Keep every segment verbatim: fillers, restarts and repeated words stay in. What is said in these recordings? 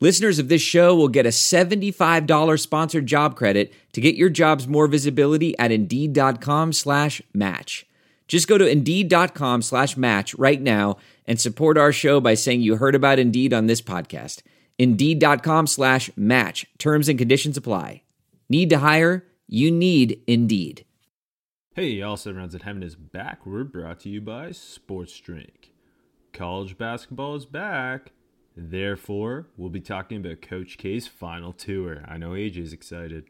Listeners of this show will get a seventy-five dollars sponsored job credit to get your jobs more visibility at Indeed.com slash match. Just go to Indeed.com slash match right now and support our show by saying you heard about Indeed on this podcast. Indeed.com slash match. Terms and conditions apply. Need to hire? You need Indeed. Hey, y'all. Seven Rounds at Heaven is back. We're brought to you by Sports Drink. College basketball is back. Therefore, we'll be talking about Coach K's final tour. I know A J's excited.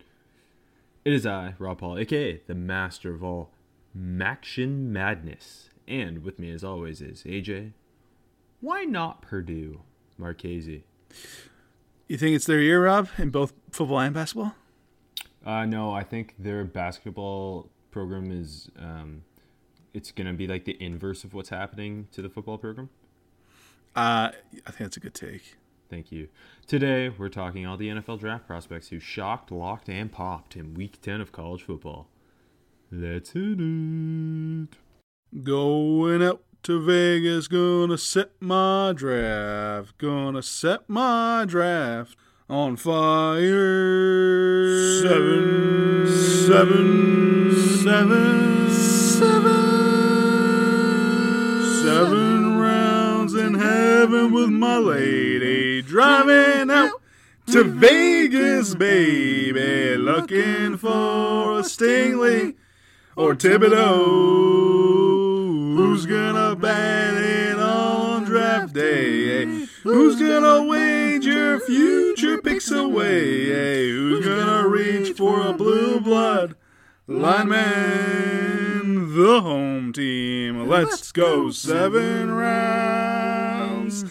It is I, Rob Paul, a k a the master of all Maction Madness. And with me, as always, is A J. Why not Purdue, Marchese? You think it's their year, Rob, in both football and basketball? Uh, no, I think their basketball program is, um, it's going to be like the inverse of what's happening to the football program. Uh, I think that's a good take. Thank you. Today, we're talking all the N F L draft prospects who shocked, locked, and popped in Week ten of college football. Let's hit it. Going out to Vegas, gonna set my draft. Gonna set my draft on fire. Seven, seven, seven, seven, seven. seven. In heaven with my lady, driving out to Vegas, baby, looking for a Stingley or Thibodeau. Who's gonna bat it on draft day? Who's gonna wage your future picks away? Who's gonna reach for a blue blood lineman? The home team. Let's go seven rounds.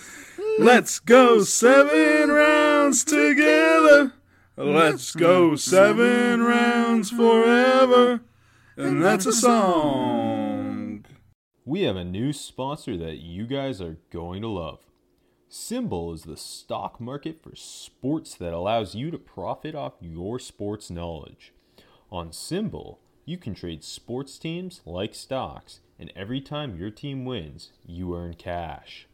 Let's go seven rounds together. Let's go seven rounds forever. And that's a song. We have a new sponsor that you guys are going to love. SimBull is the stock market for sports that allows you to profit off your sports knowledge. On SimBull, you can trade sports teams like stocks, and every time your team wins, you earn cash.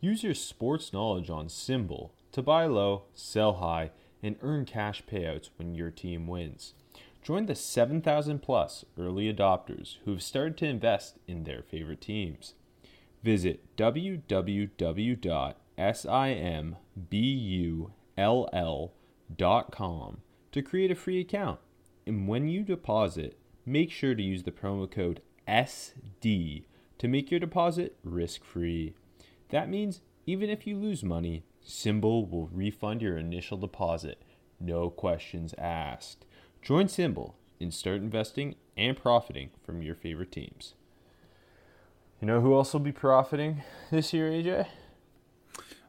Use your sports knowledge on Symbol to buy low, sell high, and earn cash payouts when your team wins. Join the seven thousand plus early adopters who have started to invest in their favorite teams. Visit w w w dot simbull dot com to create a free account. And when you deposit, make sure to use the promo code S D to make your deposit risk-free. That means even if you lose money, Symbol will refund your initial deposit. No questions asked. Join Symbol and start investing and profiting from your favorite teams. You know who else will be profiting this year, A J?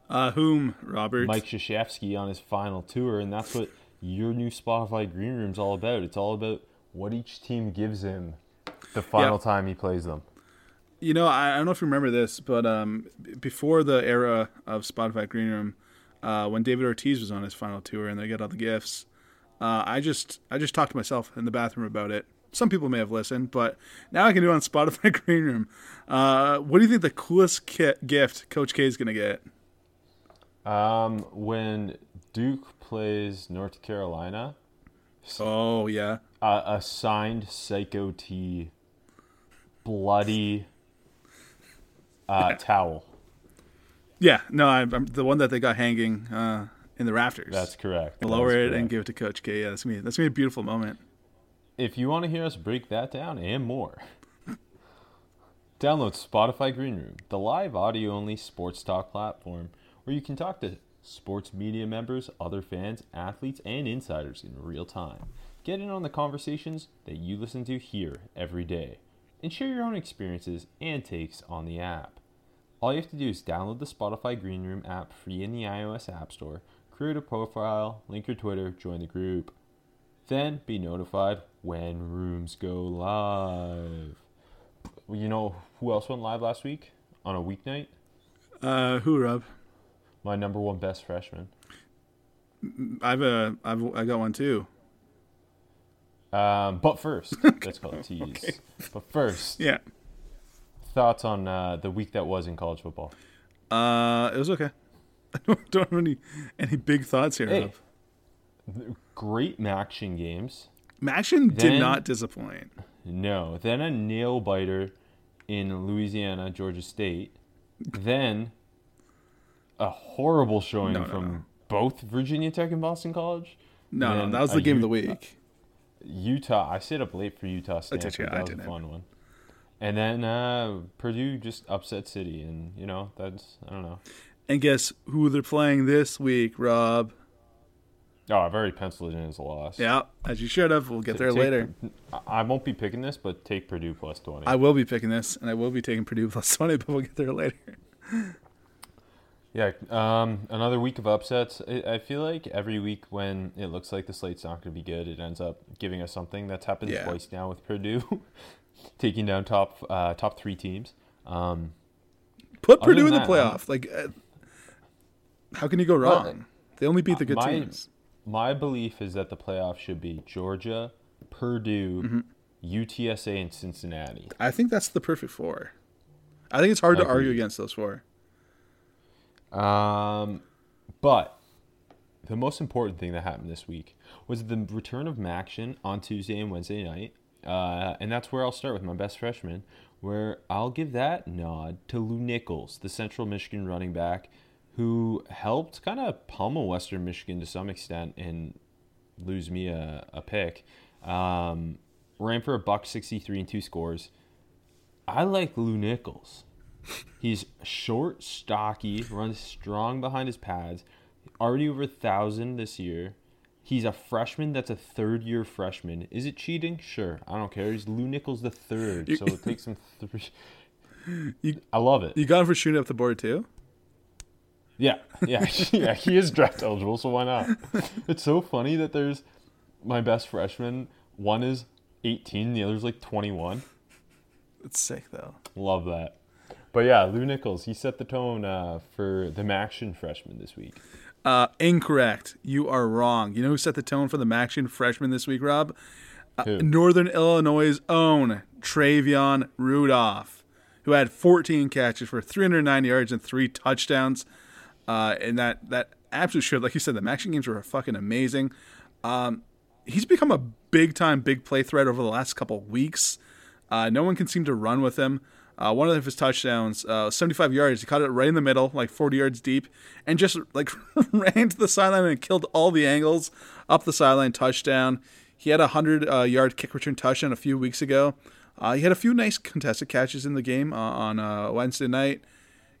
Uh, whom, Robert? Mike Krzyzewski on his final tour, and that's what your new Spotify Green Room's all about. It's all about what each team gives him the final yeah. time he plays them. You know, I, I don't know if you remember this, but um, before the era of Spotify Green Room, uh, when David Ortiz was on his final tour and they got all the gifts, uh, I just I just talked to myself in the bathroom about it. Some people may have listened, but now I can do it on Spotify Green Room. Uh, what do you think the coolest kit, gift Coach K is going to get? Um, when Duke plays North Carolina. Oh, yeah. Uh, a signed Psycho T bloody... Uh, towel. Yeah, no, I, I'm the one that they got hanging uh, in the rafters. That's correct. Lower that's it correct. And give it to Coach K. Yeah, that's me. That's gonna be a beautiful moment. If you want to hear us break that down and more, download Spotify Green Room, the live audio-only sports talk platform where you can talk to sports media members, other fans, athletes, and insiders in real time. Get in on the conversations that you listen to here every day, and share your own experiences and takes on the app. All you have to do is download the Spotify Green Room app free in the iOS App Store, create a profile, link your Twitter, join the group. then be notified when rooms go live. You know who else went live last week on a weeknight? Uh, who, Rob? My number one best freshman. I've a I've I got one too. Um, but first, let's call it tease. Okay. But first, yeah. Thoughts on uh, the week that was in college football? Uh, it was okay. I don't, don't have any any big thoughts here. Hey, great Maction games. Maction did not disappoint. No. Then a nail biter in Louisiana, Georgia State. Then a horrible showing no, no, from no. both Virginia Tech and Boston College. No, no, that was the game U- of the week. Utah. I stayed up late for Utah State. That I was didn't. a fun one. And then uh, Purdue just upset City. And, you know, that's, I don't know. And guess who they're playing this week, Rob? Oh, I've already penciled it in as a loss. Yeah, as you should have. We'll get there take, later. I won't be picking this, but take Purdue plus twenty. I will be picking this, and I will be taking Purdue plus twenty, but we'll get there later. Yeah, um, another week of upsets. I, I feel like every week when it looks like the slate's not going to be good, it ends up giving us something. That's happened yeah. twice now with Purdue, taking down top uh, top three teams. Um, Put Purdue in that, the playoff. I'm, like, uh, how can you go wrong? Well, they only beat the good my, teams. My belief is that the playoff should be Georgia, Purdue, mm-hmm. U T S A, and Cincinnati. I think that's the perfect four. I think it's hard I to agree. argue against those four. Um, but the most important thing that happened this week was the return of Maction on Tuesday and Wednesday night. Uh, and that's where I'll start with my best freshman, where I'll give that nod to Lou Nichols, the Central Michigan running back, who helped kind of pummel Western Michigan to some extent and lose me a, a pick. Um, ran for a buck sixty-three and two scores. I like Lou Nichols. He's short, stocky, runs strong behind his pads, already over one thousand this year. He's a freshman that's a third-year freshman. Is it cheating? Sure. I don't care. He's Lou Nichols the third, so it takes him three. You, I love it. You got him for shooting up the board, too? Yeah. Yeah, yeah. He is draft eligible, so why not? It's so funny that there's my best freshman. One is eighteen, the other's like twenty-one. It's sick, though. Love that. But yeah, Lou Nichols, he set the tone uh, for the Maction freshman this week. Uh, incorrect. You are wrong. You know who set the tone for the Maction freshman this week, Rob? Uh, Northern Illinois' own Travion Rudolph, who had fourteen catches for three hundred nine yards and three touchdowns. Uh, and that, that absolutely showed. Like you said, the Maction games were fucking amazing. Um, he's become a big-time, big play threat over the last couple of weeks. Uh, no one can seem to run with him. Uh, one of his touchdowns, uh, seventy-five yards. He caught it right in the middle, like forty yards deep, and just like ran to the sideline and killed all the angles up the sideline touchdown. He had a hundred-yard uh, kick return touchdown a few weeks ago. Uh, he had a few nice contested catches in the game uh, on uh, Wednesday night.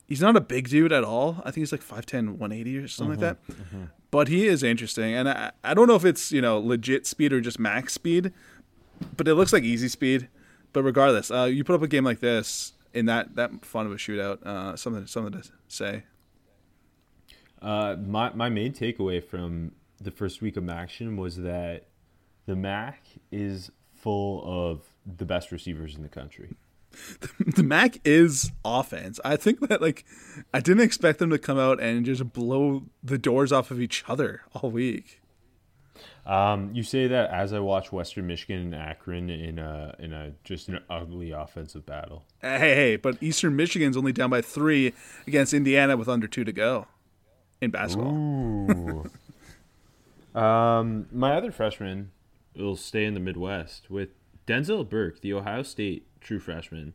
He's not a big dude at all. I think he's like five ten, one eighty or something mm-hmm, like that. Mm-hmm. But he is interesting, and I, I don't know if it's you know legit speed or just max speed, but it looks like easy speed. But regardless, uh, you put up a game like this in that, that fun of a shootout, uh, something something to say. Uh, my my main takeaway from the first week of Maction was that the MAC is full of the best receivers in the country. The, the MAC is offense. I think that like I didn't expect them to come out and just blow the doors off of each other all week. Um, you say that as I watch Western Michigan and Akron in a in a just an ugly offensive battle. Hey, hey, but Eastern Michigan's only down by three against Indiana with under two to go in basketball. Ooh. um, my other freshman will stay in the Midwest with Denzel Burke, the Ohio State true freshman,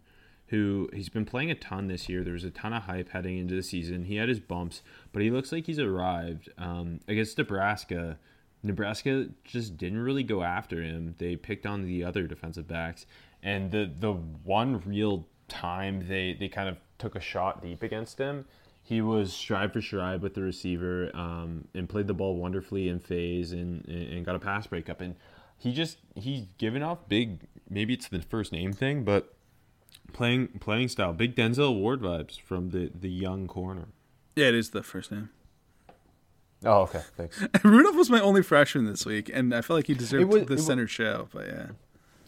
who he's been playing a ton this year. There was a ton of hype heading into the season. He had his bumps, but he looks like he's arrived. Um, against Nebraska. Nebraska just didn't really go after him. They picked on the other defensive backs. And the the one real time they, they kind of took a shot deep against him, he was stride for stride with the receiver um, and played the ball wonderfully in phase and, and got a pass breakup. And he just, he's given off big, maybe it's the first name thing, but playing playing style, big Denzel Ward vibes from the, the young corner. Yeah, it is the first name. Oh, okay. Thanks. Rudolph was my only freshman this week, and I felt like he deserved was, the center was, show. But yeah,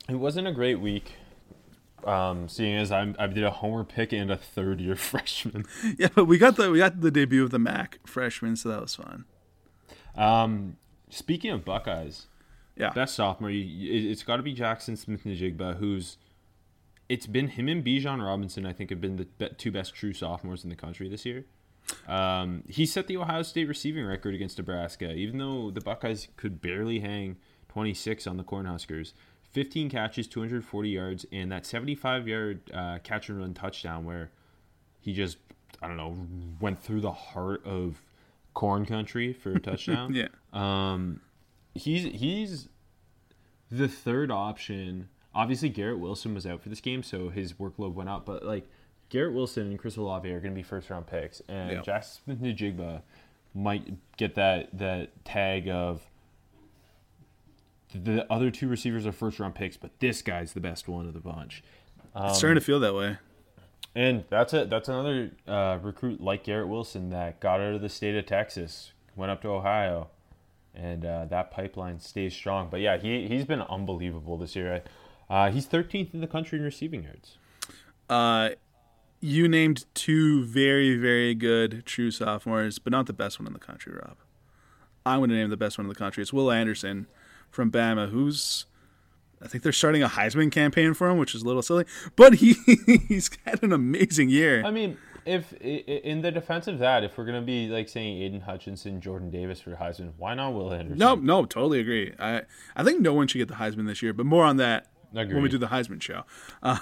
it wasn't a great week. Um, seeing as I'm, I did a homer pick and a third year freshman. Yeah, but we got the we got the debut of the Mac freshman, so that was fun. Um, speaking of Buckeyes, yeah, best sophomore, you, it's got to be Jackson Smith-Njigba, who's it's been him and Bijan Robinson. I think have been the two best true sophomores in the country this year. Um, he set the Ohio State receiving record against Nebraska, even though the Buckeyes could barely hang twenty-six on the Cornhuskers. fifteen catches, two hundred forty yards, and that seventy-five-yard uh, catch-and-run touchdown where he just, I don't know, went through the heart of corn country for a touchdown. Yeah. Um, he's, he's the third option. Obviously, Garrett Wilson was out for this game, so his workload went up, but, like, Garrett Wilson and Chris Olave are going to be first-round picks, and yep. Jackson Smith-Njigba might get that that tag of the other two receivers are first-round picks, but this guy's the best one of the bunch. Um, it's starting to feel that way. And that's a, that's another uh, recruit like Garrett Wilson that got out of the state of Texas, went up to Ohio, and uh, that pipeline stays strong. But, yeah, he, he's been unbelievable this year. Uh, he's thirteenth in the country in receiving yards. Uh You named two very, very good true sophomores, but not the best one in the country, Rob. I'm going to name the best one in the country. It's Will Anderson from Bama, who's, I think they're starting a Heisman campaign for him, which is a little silly, but he, he's had an amazing year. I mean, if in the defense of that, if we're going to be like saying Aiden Hutchinson, Jordan Davis for Heisman, why not Will Anderson? No, no, totally agree. I, I think no one should get the Heisman this year, but more on that when we do the Heisman show. Um,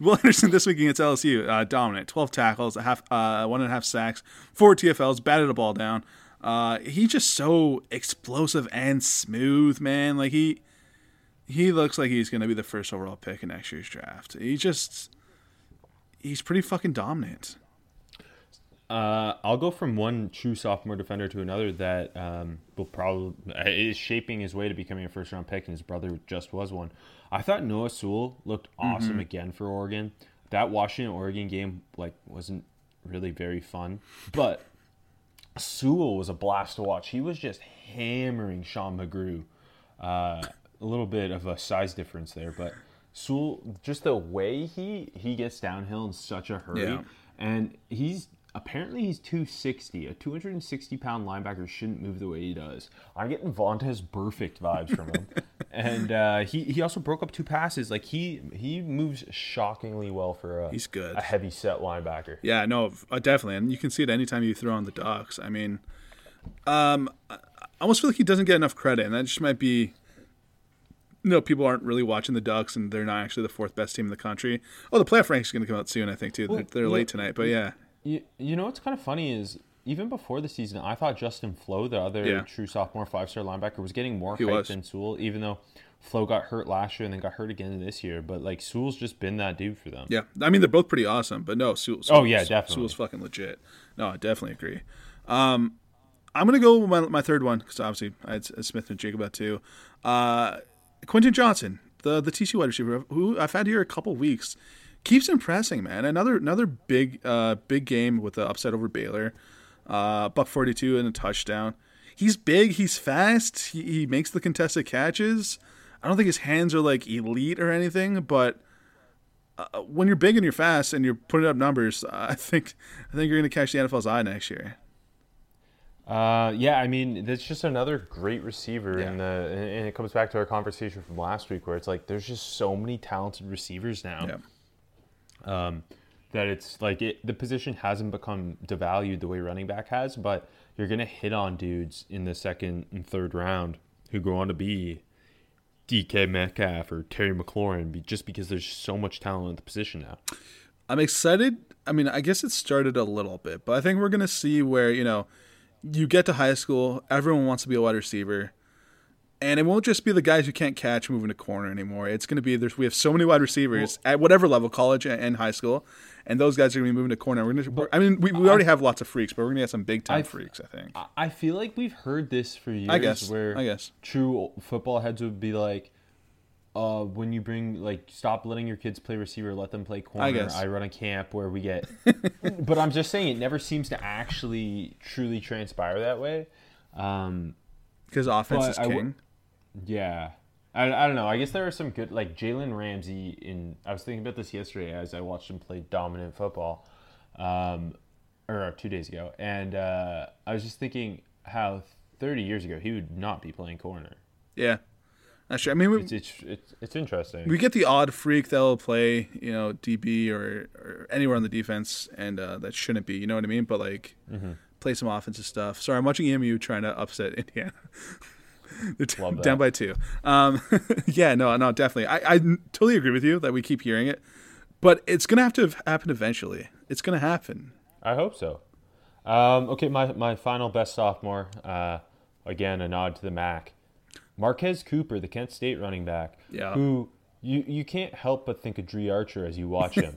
Will Anderson this week against L S U, uh, dominant. twelve tackles, a half, uh, one and a half sacks, four T F Ls, batted a ball down. Uh, he's just so explosive and smooth, man. Like he, he looks like he's going to be the first overall pick in next year's draft. He just, he's pretty fucking dominant. Uh, I'll go from one true sophomore defender to another that um, will probably is shaping his way to becoming a first-round pick, and his brother just was one. I thought Noah Sewell looked awesome mm-hmm. again for Oregon. That Washington-Oregon game like wasn't really very fun, but Sewell was a blast to watch. He was just hammering Sean McGrew. Uh, a little bit of a size difference there, but Sewell, just the way he, he gets downhill in such a hurry, yeah. and he's apparently he's two sixty. A two hundred sixty pound linebacker shouldn't move the way he does. I'm getting Vontaze Burfict vibes from him. And uh, he, he also broke up two passes. Like he he moves shockingly well for a, he's good. a heavy set linebacker. Yeah, no, definitely. And you can see it anytime you throw on the Ducks. I mean, um, I almost feel like he doesn't get enough credit. And that just might be, you know, people aren't really watching the Ducks and they're not actually the fourth best team in the country. Oh, the playoff ranks is going to come out soon, I think, too. Well, they're they're yeah. late tonight, but yeah. You, you know what's kind of funny is even before the season, I thought Justin Flo, the other yeah. true sophomore five-star linebacker, was getting more he hype was. than Sewell, even though Flo got hurt last year and then got hurt again this year. But, like, Sewell's just been that dude for them. Yeah. I mean, they're both pretty awesome, but no, Sewell, Sewell, oh, yeah, definitely. Sewell's fucking legit. No, I definitely agree. Um, I'm going to go with my, my third one because, obviously, I had Smith and Jacob out too. Uh, Quentin Johnson, the, the T C U wide receiver, who I've had here a couple weeks. Keeps impressing, man. Another another big uh, big game with the upset over Baylor. Uh, buck forty-two and a touchdown. He's big. He's fast. He, he makes the contested catches. I don't think his hands are like elite or anything, but uh, when you're big and you're fast and you're putting up numbers, I think I think you're going to catch the N F L's eye next year. Uh, yeah, I mean, that's just another great receiver, yeah. in the, and it comes back to our conversation from last week where it's like there's just so many talented receivers now. Yeah. Um, that it's like it, the position hasn't become devalued the way running back has, but you're going to hit on dudes in the second and third round who go on to be D K Metcalf or Terry McLaurin just because there's so much talent in the position now. I'm excited. I mean, I guess it started a little bit, but I think we're going to see where, you know, you get to high school, everyone wants to be a wide receiver. And it won't just be the guys who can't catch moving to corner anymore. It's going to be there's we have so many wide receivers well, at whatever level, college and high school, and those guys are going to be moving to corner. We're going to, I mean, we, we already I, have lots of freaks, but we're going to have some big-time I, freaks, I think. I feel like we've heard this for years I guess, where I guess. true football heads would be like, uh, when you bring, like, stop letting your kids play receiver, let them play corner. I guess. I run a camp where we get – but I'm just saying it never seems to actually truly transpire that way. Um, because offense is king. I w- yeah. I, I don't know. I guess there are some good – like, Jalen Ramsey in – I was thinking about this yesterday as I watched him play dominant football, um, or two days ago. And uh, I was just thinking how thirty years ago he would not be playing corner. Yeah. Actually, I mean, we, it's, it's it's it's interesting. We get the odd freak that will play, you know, D B or, or anywhere on the defense, and uh, that shouldn't be, you know what I mean? But like, mm-hmm. play some offensive stuff. Sorry, I'm watching E M U trying to upset Indiana. They're t- down by two. Um, yeah, no, no, definitely. I, I totally agree with you that we keep hearing it, but it's gonna have to happen eventually. It's gonna happen. I hope so. Um, okay, my my final best sophomore. Uh, again, a nod to the M A C. Marquez Cooper, the Kent State running back, yeah. who you, you can't help but think of Dree Archer as you watch him.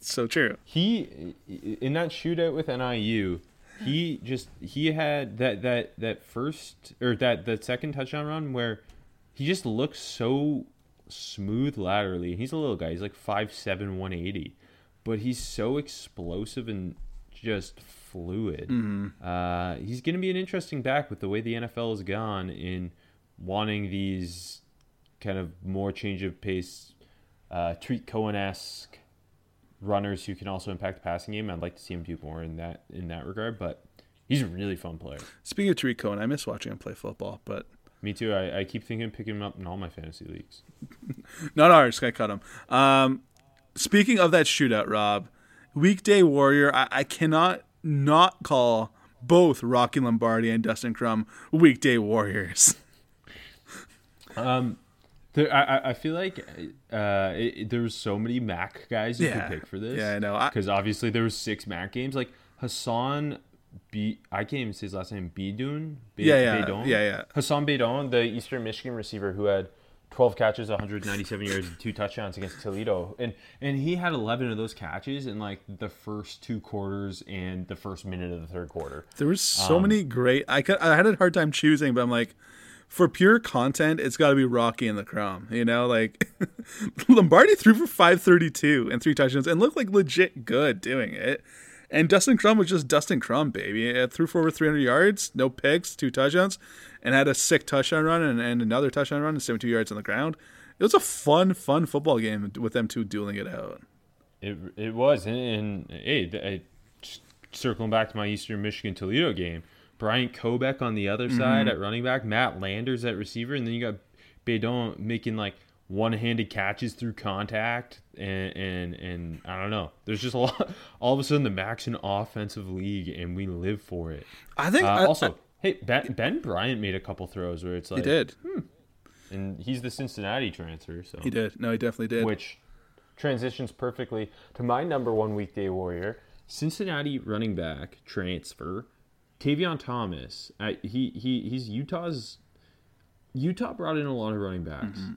So true. He, in that shootout with N I U, he just he had that that, that first or that, that second touchdown run where he just looks so smooth laterally. He's a little guy. He's like five seven, one eighty, but he's so explosive and just fluid. Mm-hmm. Uh, he's going to be an interesting back with the way the N F L has gone in wanting these kind of more change of pace, uh, Treat Cohen-esque runners who can also impact the passing game. I'd like to see him do more in that in that regard, but he's a really fun player. Speaking of Tariq Cohen, I miss watching him play football, but me too. I, I keep thinking of picking him up in all my fantasy leagues. Not ours. I cut him. Um, speaking of that shootout, Rob, weekday warrior. I, I cannot. Not call both Rocky Lombardi and Dustin Crum weekday warriors. um, there, I I feel like uh, it, there was so many M A C guys you yeah. could pick for this. Yeah, I know. Because obviously there was six M A C games. Like Hassan B, I can't even say his last name. Bedun. Be- yeah, yeah, Bedon? yeah, yeah. Hassan Bedon, the Eastern Michigan receiver who had twelve catches, one hundred ninety-seven yards, and two touchdowns against Toledo. And and he had eleven of those catches in, like, the first two quarters and the first minute of the third quarter. There was so um, many great – I could, I had a hard time choosing, but I'm like, for pure content, it's got to be Rocky and the Crum. You know, like, Lombardi threw for five thirty-two and three touchdowns and looked, like, legit good doing it. And Dustin Crum was just Dustin Crum, baby. It threw for over three hundred yards, no picks, two touchdowns, and had a sick touchdown run and, and another touchdown run and seventy-two yards on the ground. It was a fun, fun football game with them two dueling it out. It it was. And, and hey, I, just circling back to my Eastern Michigan-Toledo game, Bryant Kobeck on the other mm-hmm. side at running back, Matt Landers at receiver, and then you got Bedon making, like, one-handed catches through contact, and, and and I don't know. There's just a lot. All of a sudden, the M A C's an offensive league, and we live for it. I think. Uh, I, also, I, hey, Ben, Ben Bryant made a couple throws where it's like he did, hmm. and he's the Cincinnati transfer, so he did. No, he definitely did. Which transitions perfectly to my number one weekday warrior, Cincinnati running back transfer, Tavion Thomas. Uh, he he he's Utah's. Utah brought in a lot of running backs. Mm-hmm.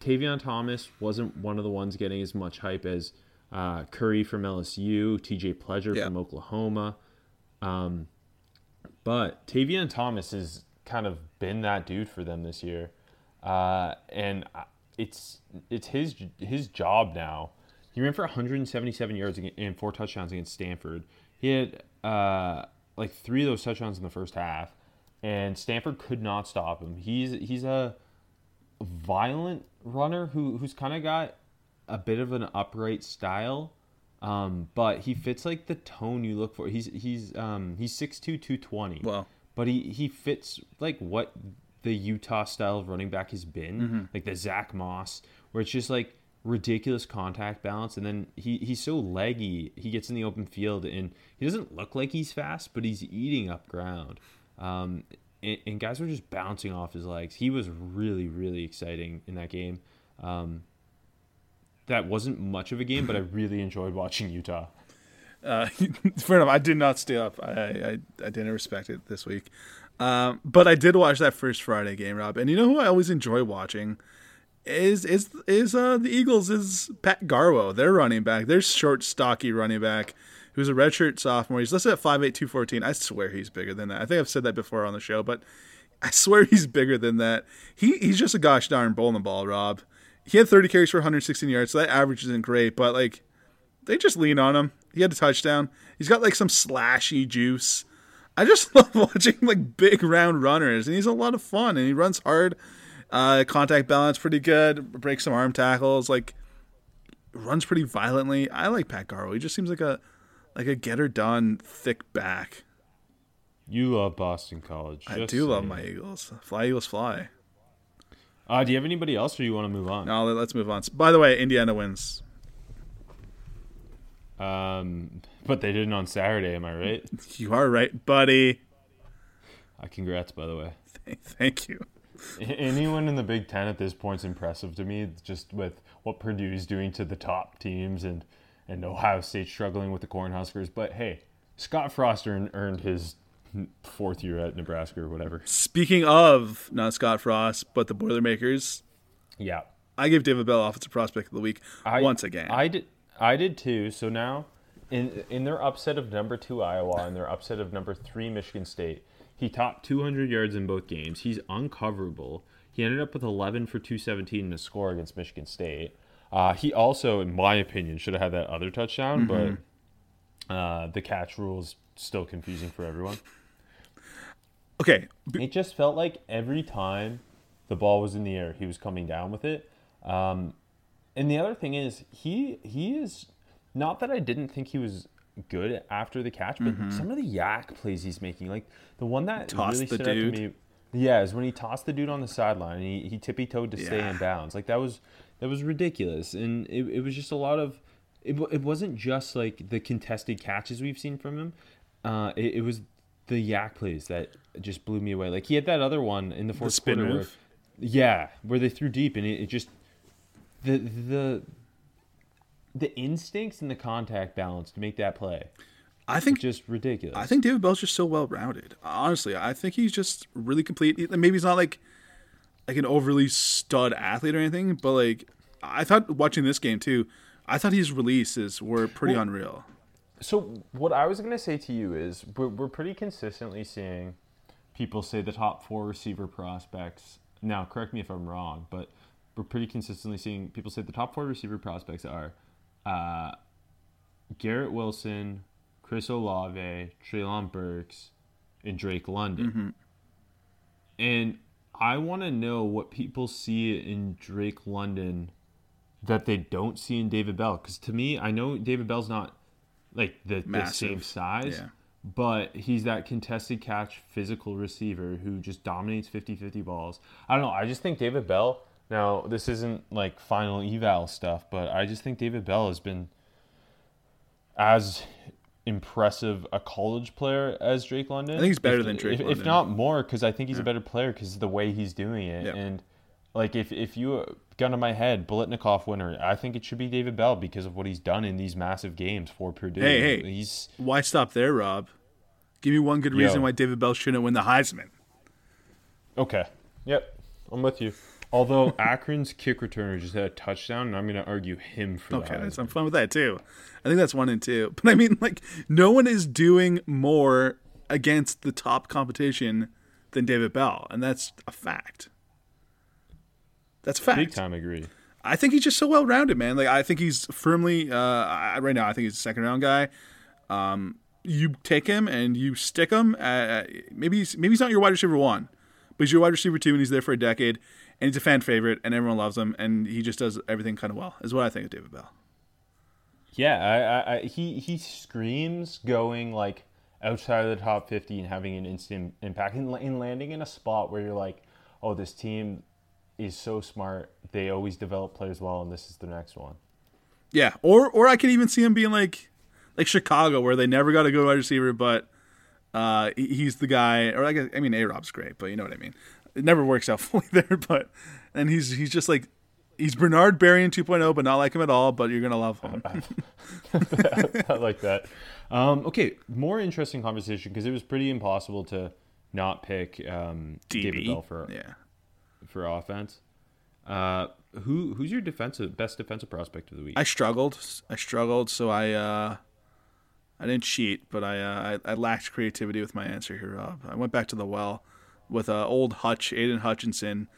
Tavion Thomas wasn't one of the ones getting as much hype as uh, Curry from L S U, T J Pledger yeah. from Oklahoma. Um, but Tavion Thomas has kind of been that dude for them this year. Uh, and it's it's his his job now. He ran for one hundred seventy-seven yards and four touchdowns against Stanford. He had uh, like three of those touchdowns in the first half, and Stanford could not stop him. He's, he's a violent runner who who's kind of got a bit of an upright style, um but he fits like the tone you look for. He's he's um he's six two, two twenty. Wow. But he he fits like what the Utah style of running back has been, mm-hmm. like the Zach Moss, where it's just like ridiculous contact balance, and then he he's so leggy. He gets in the open field and he doesn't look like he's fast, but he's eating up ground, um and guys were just bouncing off his legs. He was really, really exciting in that game. Um, that wasn't much of a game, but I really enjoyed watching Utah. Uh, fair enough. I did not stay up. I, I, I didn't respect it this week. Um, but I did watch that first Friday game, Rob. And you know who I always enjoy watching is is is uh, the Eagles, is Pat Garwo, their running back, their short, stocky running back, who's a redshirt sophomore. He's listed at five eight, two fourteen. I swear he's bigger than that. I think I've said that before on the show, but I swear he's bigger than that. He he's just a gosh darn bowling ball, Rob. He had thirty carries for one hundred sixteen yards, so that average isn't great, but like they just lean on him. He had a touchdown. He's got like some slashy juice. I just love watching like big round runners, and he's a lot of fun, and he runs hard. Uh, contact balance pretty good. Breaks some arm tackles. Like runs pretty violently. I like Pat Garwo. He just seems like a like a getter done thick back. You love Boston College. I do saying. Love my Eagles. Fly, Eagles, fly. Uh, do you have anybody else, or you want to move on? No, let's move on. By the way, Indiana wins. Um, but they didn't on Saturday. Am I right? You are right, buddy. Uh, congrats, by the way. Th- thank you. Anyone in the Big Ten at this point is impressive to me, just with what Purdue's doing to the top teams and, and Ohio State struggling with the Cornhuskers. But, hey, Scott Frost earned his fourth year at Nebraska or whatever. Speaking of not Scott Frost, but the Boilermakers. Yeah. I gave David Bell Offensive Prospect of the Week I, once again. I did, I did too. So now in, in their upset of number two Iowa and their upset of number three Michigan State, he topped two hundred yards in both games. He's uncoverable. He ended up with eleven for two seventeen in a score against Michigan State. Uh, he also, in my opinion, should have had that other touchdown, mm-hmm. but uh, the catch rule is still confusing for everyone. Okay. It just felt like every time the ball was in the air, he was coming down with it. Um, and the other thing is, he he is, not that I didn't think he was good after the catch, but mm-hmm. some of the yak plays he's making, like the one that tossed really stood out to me, yeah, is when he tossed the dude on the sideline and he, he tippy toed to yeah. stay in bounds. Like that was that was ridiculous, and it, it was just a lot of it. It wasn't just like the contested catches we've seen from him. Uh, it, it was the yak plays that just blew me away. Like he had that other one in the fourth the spin quarter, move. Where, yeah, where they threw deep, and it, it just the the. The instincts and the contact balance to make that play, I think, is just ridiculous. I think David Bell's just so well-rounded. Honestly, I think he's just really complete. Maybe he's not like like an overly stud athlete or anything, but like I thought watching this game too, I thought his releases were pretty well, unreal. So what I was going to say to you is we're, we're pretty consistently seeing people say the top four receiver prospects. Now, correct me if I'm wrong, but we're pretty consistently seeing people say the top four receiver prospects are Uh, Garrett Wilson, Chris Olave, Travion Burks, and Drake London. Mm-hmm. And I want to know what people see in Drake London that they don't see in David Bell. Because to me, I know David Bell's not like the, the same size, yeah. but he's that contested catch physical receiver who just dominates fifty-fifty balls. I don't know. I just think David Bell... Now, this isn't like final eval stuff, but I just think David Bell has been as impressive a college player as Drake London. I think he's better if, than Drake if, London. If not more, because I think he's yeah. a better player because of the way he's doing it. Yeah. And like if, if you gun to my head, Biletnikoff winner, I think it should be David Bell because of what he's done in these massive games for Purdue. Hey, hey, he's... why stop there, Rob? Give me one good reason Yo. why David Bell shouldn't win the Heisman. Okay. Yep. I'm with you. Although Akron's kick returner just had a touchdown, and I'm going to argue him for okay, that. Okay, I'm fine with that, too. I think that's one and two. But, I mean, like, no one is doing more against the top competition than David Bell, and that's a fact. That's a fact. Big time agree. I think he's just so well-rounded, man. Like, I think he's firmly, uh, I, right now, I think he's a second-round guy. Um, you take him and you stick him. At, maybe, he's, maybe he's not your wide receiver one, but he's your wide receiver two, and he's there for a decade. And he's a fan favorite, and everyone loves him, and he just does everything kind of well, is what I think of David Bell. Yeah, I, I, he he screams going like outside of the top fifty and having an instant impact and, and landing in a spot where you're like, oh, this team is so smart. They always develop players well, and this is the next one. Yeah, or or I could even see him being like like Chicago, where they never got a good wide receiver, but uh, he's the guy. Or I guess, I mean, A-Rob's great, but you know what I mean. It never works out fully there, but and he's he's just like he's Bernard Berrien two point oh, but not like him at all. But you're gonna love him. I like that. Um, okay, more interesting conversation because it was pretty impossible to not pick um, David Bell for yeah. for offense. Uh, who who's your defensive best defensive prospect of the week? I struggled. I struggled, so I uh, I didn't cheat, but I, uh, I I lacked creativity with my answer here, Rob. I went back to the well. with uh, old Hutch, Aiden Hutchinson.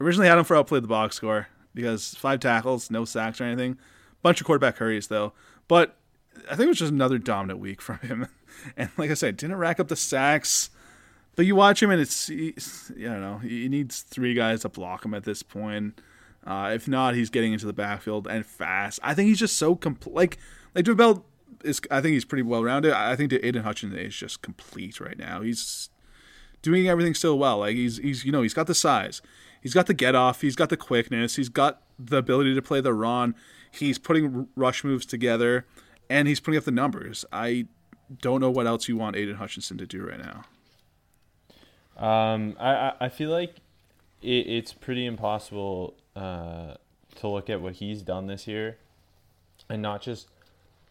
Originally had him for outplayed the box score because five tackles, no sacks or anything. Bunch of quarterback hurries, though. But I think it was just another dominant week from him. And like I said, didn't rack up the sacks. But you watch him, and it's, he, you know, he needs three guys to block him at this point. Uh, if not, he's getting into the backfield and fast. I think he's just so complete. Like, like David Bell is, I think he's pretty well-rounded. I think Aiden Hutchinson is just complete right now. He's doing everything so well. Like, he's, he's, you know, he's got the size. He's got the get-off. He's got the quickness. He's got the ability to play the run. He's putting rush moves together, and he's putting up the numbers. I don't know what else you want Aiden Hutchinson to do right now. Um, I, I feel like it, it's pretty impossible uh, to look at what he's done this year and not just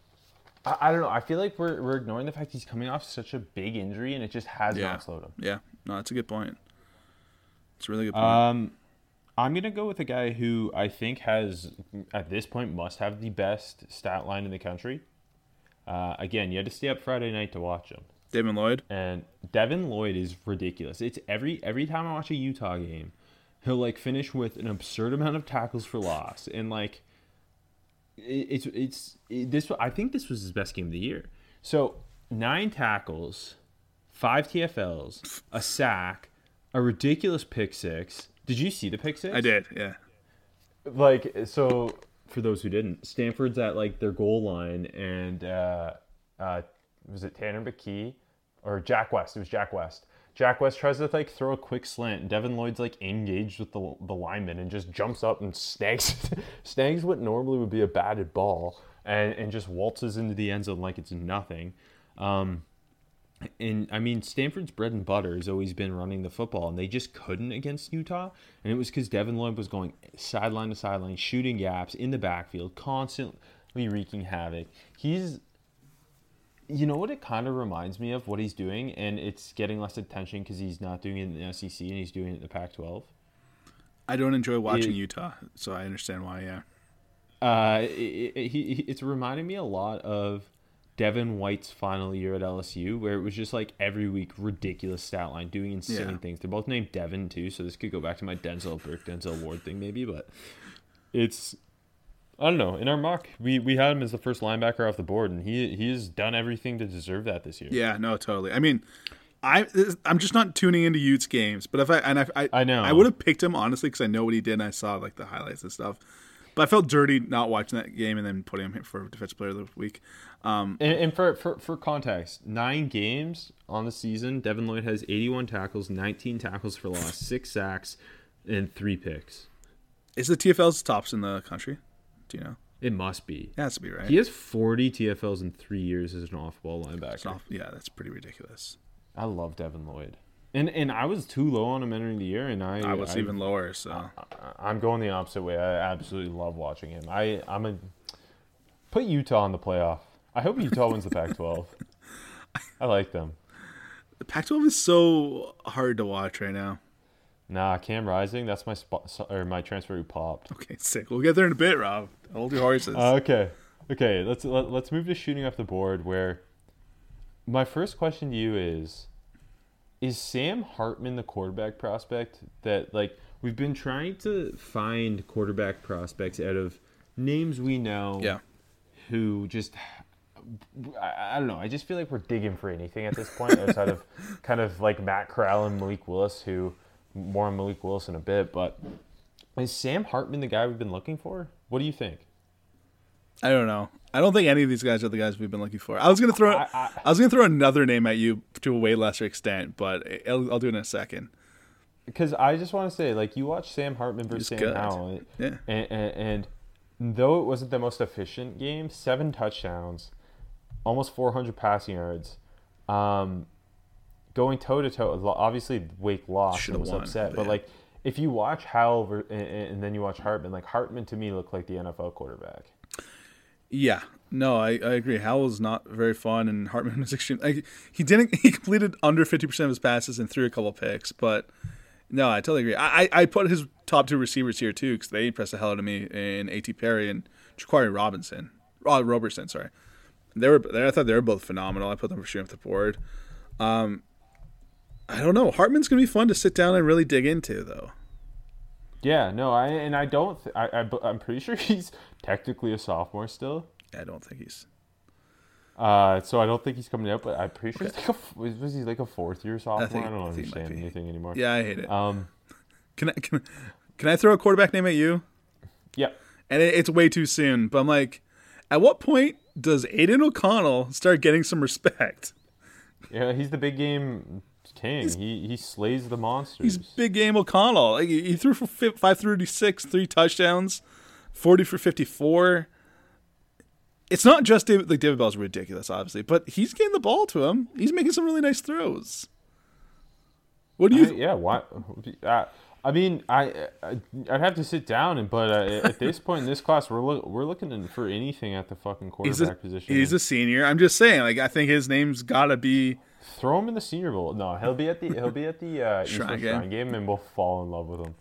– I don't know. I feel like we're we're ignoring the fact he's coming off such a big injury, and it just has yeah. not slowed him. Yeah. No, that's a good point. It's a really good point. Um, I'm going to go with a guy who I think has, at this point, must have the best stat line in the country. Uh, again, you had to stay up Friday night to watch him. Devin Lloyd. And Devin Lloyd is ridiculous. It's every every time I watch a Utah game, he'll like finish with an absurd amount of tackles for loss, and like it, it's it's it, this. I think this was his best game of the year. So nine tackles, five T F Ls, a sack, a ridiculous pick six. Did you see the pick six? I did. Yeah. Like so, for those who didn't, Stanford's at like their goal line, and uh, uh, was it Tanner McKee? Or Jack West. It was Jack West. Jack West tries to like throw a quick slant, and Devin Lloyd's like engaged with the the lineman and just jumps up and snags snags what normally would be a batted ball, and, and just waltzes into the end zone like it's nothing. Um, and I mean, Stanford's bread and butter has always been running the football, and they just couldn't against Utah. And it was because Devin Lloyd was going sideline to sideline, shooting gaps in the backfield, constantly wreaking havoc. He's You know what it kind of reminds me of what he's doing, and it's getting less attention because he's not doing it in the S E C and he's doing it in the Pac twelve. I don't enjoy watching it, Utah, so I understand why, yeah. Uh, it, it, he, it's reminding me a lot of Devin White's final year at L S U, where it was just like every week ridiculous stat line, doing insane yeah. things. They're both named Devin too, so this could go back to my Denzel Burke, Denzel Ward thing maybe, but it's... I don't know. In our mock, we, we had him as the first linebacker off the board, and he he's done everything to deserve that this year. Yeah, no, totally. I mean, I I'm just not tuning into Utes games, but if I and I I, I know I would have picked him honestly because I know what he did and I saw like the highlights and stuff. But I felt dirty not watching that game and then putting him for defensive player of the week. Um, and, and for, for for context, nine games on the season, Devin Lloyd has eighty-one tackles, nineteen tackles for loss, six sacks, and three picks. Is the T F L's tops in the country? You know, it must be. It has to be, right? He has forty T F Ls in three years as an off-ball linebacker. Off, yeah, that's pretty ridiculous. I love Devin Lloyd, and and I was too low on him entering the year, and I I was I, even lower. So I, I, I'm going the opposite way. I absolutely love watching him. I I'm a put Utah in the playoff. I hope Utah wins the Pac twelve. I like them. The Pac twelve is so hard to watch right now. Nah, Cam Rising, that's my spot, or my transfer who popped. Okay, sick. We'll get there in a bit, Rob. Hold your horses. Uh, okay, okay. Let's let, let's move to shooting off the board. Where my first question to you is: Is Sam Hartman the quarterback prospect that like we've been trying to find quarterback prospects out of names we know? Yeah. Who just I, I don't know. I just feel like we're digging for anything at this point outside of kind of like Matt Corral and Malik Willis, who. More on Malik Willis in a bit, but is Sam Hartman the guy we've been looking for? What do you think? I don't know. I don't think any of these guys are the guys we've been looking for. I was gonna throw I, I, I was gonna throw another name at you to a way lesser extent, but I'll, I'll do it in a second. Because I just want to say, like, you watch Sam Hartman versus Sam Howell, yeah. and, and, and though it wasn't the most efficient game, seven touchdowns, almost four hundred passing yards. Um, Going toe to toe, obviously Wake lost Should've and was won, upset. But yeah. like, if you watch Howell and, and then you watch Hartman, like Hartman to me looked like the N F L quarterback. Yeah, no, I, I agree. Howell was not very fun, and Hartman was extremely. Like, he didn't. He completed under fifty percent of his passes and threw a couple picks. But no, I totally agree. I, I put his top two receivers here too because they impressed the hell out of me in A T Perry and Jaquari Robinson. Oh, Roberson, sorry. They were. They, I thought they were both phenomenal. I put them for shooting off the board. Um, I don't know. Hartman's going to be fun to sit down and really dig into, though. Yeah, no, I and I don't. Th- I, I I'm pretty sure he's technically a sophomore still. I don't think he's. Uh, so I don't think he's coming out, but I'm pretty sure okay. he's like a was he like a fourth year sophomore? I, think, I don't I understand anything anymore. Yeah, I hate it. Um, can I can, can I throw a quarterback name at you? Yeah, and it, it's way too soon. But I'm like, at what point does Aiden O'Connell start getting some respect? Yeah, he's the big game king. He's, he he slays the monsters. He's big game O'Connell. Like, he threw for five thirty six, three touchdowns, forty for fifty four. It's not just David, like David Bell's ridiculous, obviously, but he's getting the ball to him. He's making some really nice throws. What do you? Th- I, yeah, why? Uh, I mean, I, I I'd have to sit down, and but uh, at this point in this class, we're lo- we're looking for anything at the fucking quarterback he's a, position. He's a senior. I'm just saying, like I think his name's gotta be. Throw him in the Senior Bowl. No, he'll be at the he'll be at the uh, Shrine game. game, and we'll fall in love with him.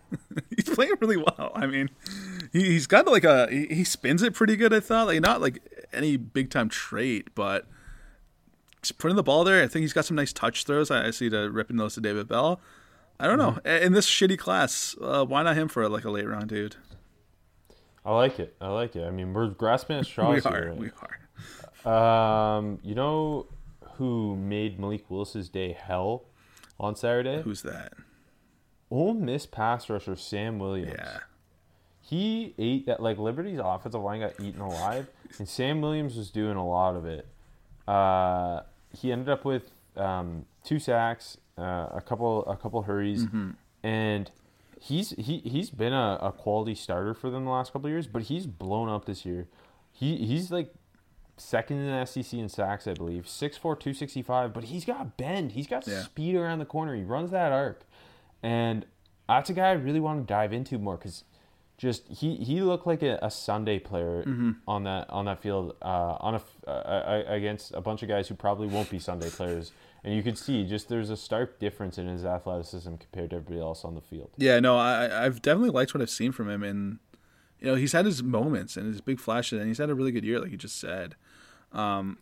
He's playing really well. I mean, he, he's got like a he, he spins it pretty good. I thought like not like any big time trait, but he's putting the ball there. I think he's got some nice touch throws. I, I see the ripping those to David Bell. I don't mm-hmm. know. In this shitty class, uh, why not him for like a late round dude? I like it. I like it. I mean, we're grasping at straws. we are. Here. We are. Um, you know. Who made Malik Willis's day hell on Saturday? Who's that? Ole Miss pass rusher Sam Williams. Yeah, he ate that. Like Liberty's offensive line got eaten alive, and Sam Williams was doing a lot of it. Uh, he ended up with um, two sacks, uh, a couple, a couple hurries, mm-hmm. and he's he he's been a, a quality starter for them the last couple of years, but he's blown up this year. He he's like. Second in the S E C in sacks, I believe. six four, two sixty-five, but he's got bend. He's got yeah. speed around the corner. He runs that arc. And that's a guy I really want to dive into more because just he, he looked like a, a Sunday player mm-hmm. on that on that field uh, on a, uh, against a bunch of guys who probably won't be Sunday players. And you could see just there's a stark difference in his athleticism compared to everybody else on the field. Yeah, no, I, I've definitely liked what I've seen from him. And, you know, he's had his moments and his big flashes, and he's had a really good year, like you just said. Um,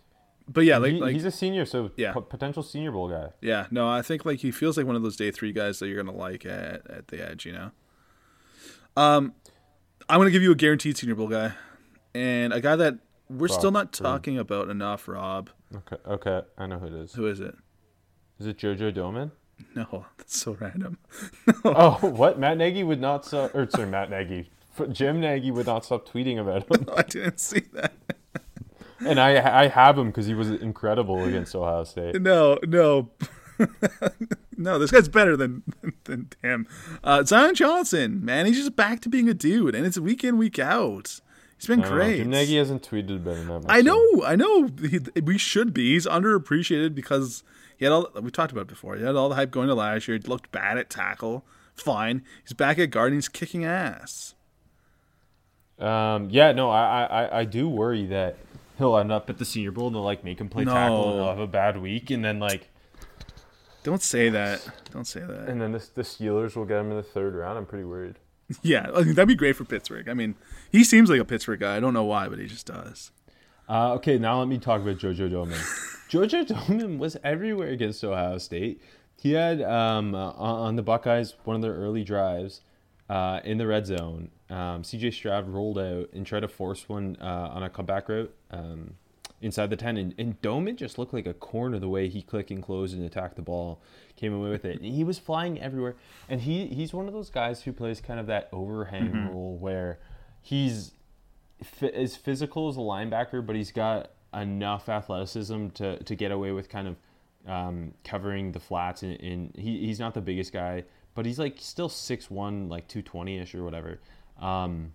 but yeah, like, he, like he's a senior, so yeah. p- potential Senior Bowl guy. Yeah, no, I think like he feels like one of those day three guys that you're gonna like at, at the edge, you know. Um, I'm gonna give you a guaranteed Senior Bowl guy, and a guy that we're Rob, still not talking Rob. about enough, Rob. Okay, okay, I know who it is. Who is it? Is it JoJo Doman? No, that's so random. No. Oh, what? Matt Nagy would not sub. Or sorry, Matt Nagy. Jim Nagy would not stop tweeting about him. No, I didn't see that. And I I have him because he was incredible against Ohio State. No, no. No, this guy's better than than him. Uh, Zion Johnson, man, he's just back to being a dude, and it's week in, week out. He's been great. Jim Nagy hasn't tweeted better than that much. I know, so. I know. He, we should be. He's underappreciated because he had all. We talked about it before. He had all the hype going to last year. He looked bad at tackle. Fine. He's back at guard, and he's kicking ass. Um, yeah, no, I, I, I do worry that he'll end up at the Senior Bowl and they'll like make him play no. tackle and he'll have a bad week and then like Don't say that. Don't say that. And then this, the Steelers will get him in the third round. I'm pretty worried. Yeah, I mean, that'd be great for Pittsburgh. I mean, he seems like a Pittsburgh guy. I don't know why, but he just does. Uh, okay, now let me talk about JoJo Doman. JoJo Doman was everywhere against Ohio State. He had um, uh, on the Buckeyes one of their early drives uh, in the red zone. Um, C J Stroud rolled out and tried to force one uh, on a comeback route um, inside the ten. And, and Doman just looked like a corner the way he clicked and closed and attacked the ball, came away with it. And he was flying everywhere. And he, he's one of those guys who plays kind of that overhang mm-hmm. role where he's f- as physical as a linebacker, but he's got enough athleticism to, to get away with kind of um, covering the flats. And, and he, he's not the biggest guy, but he's like still six one, like two twenty-ish or whatever. Um,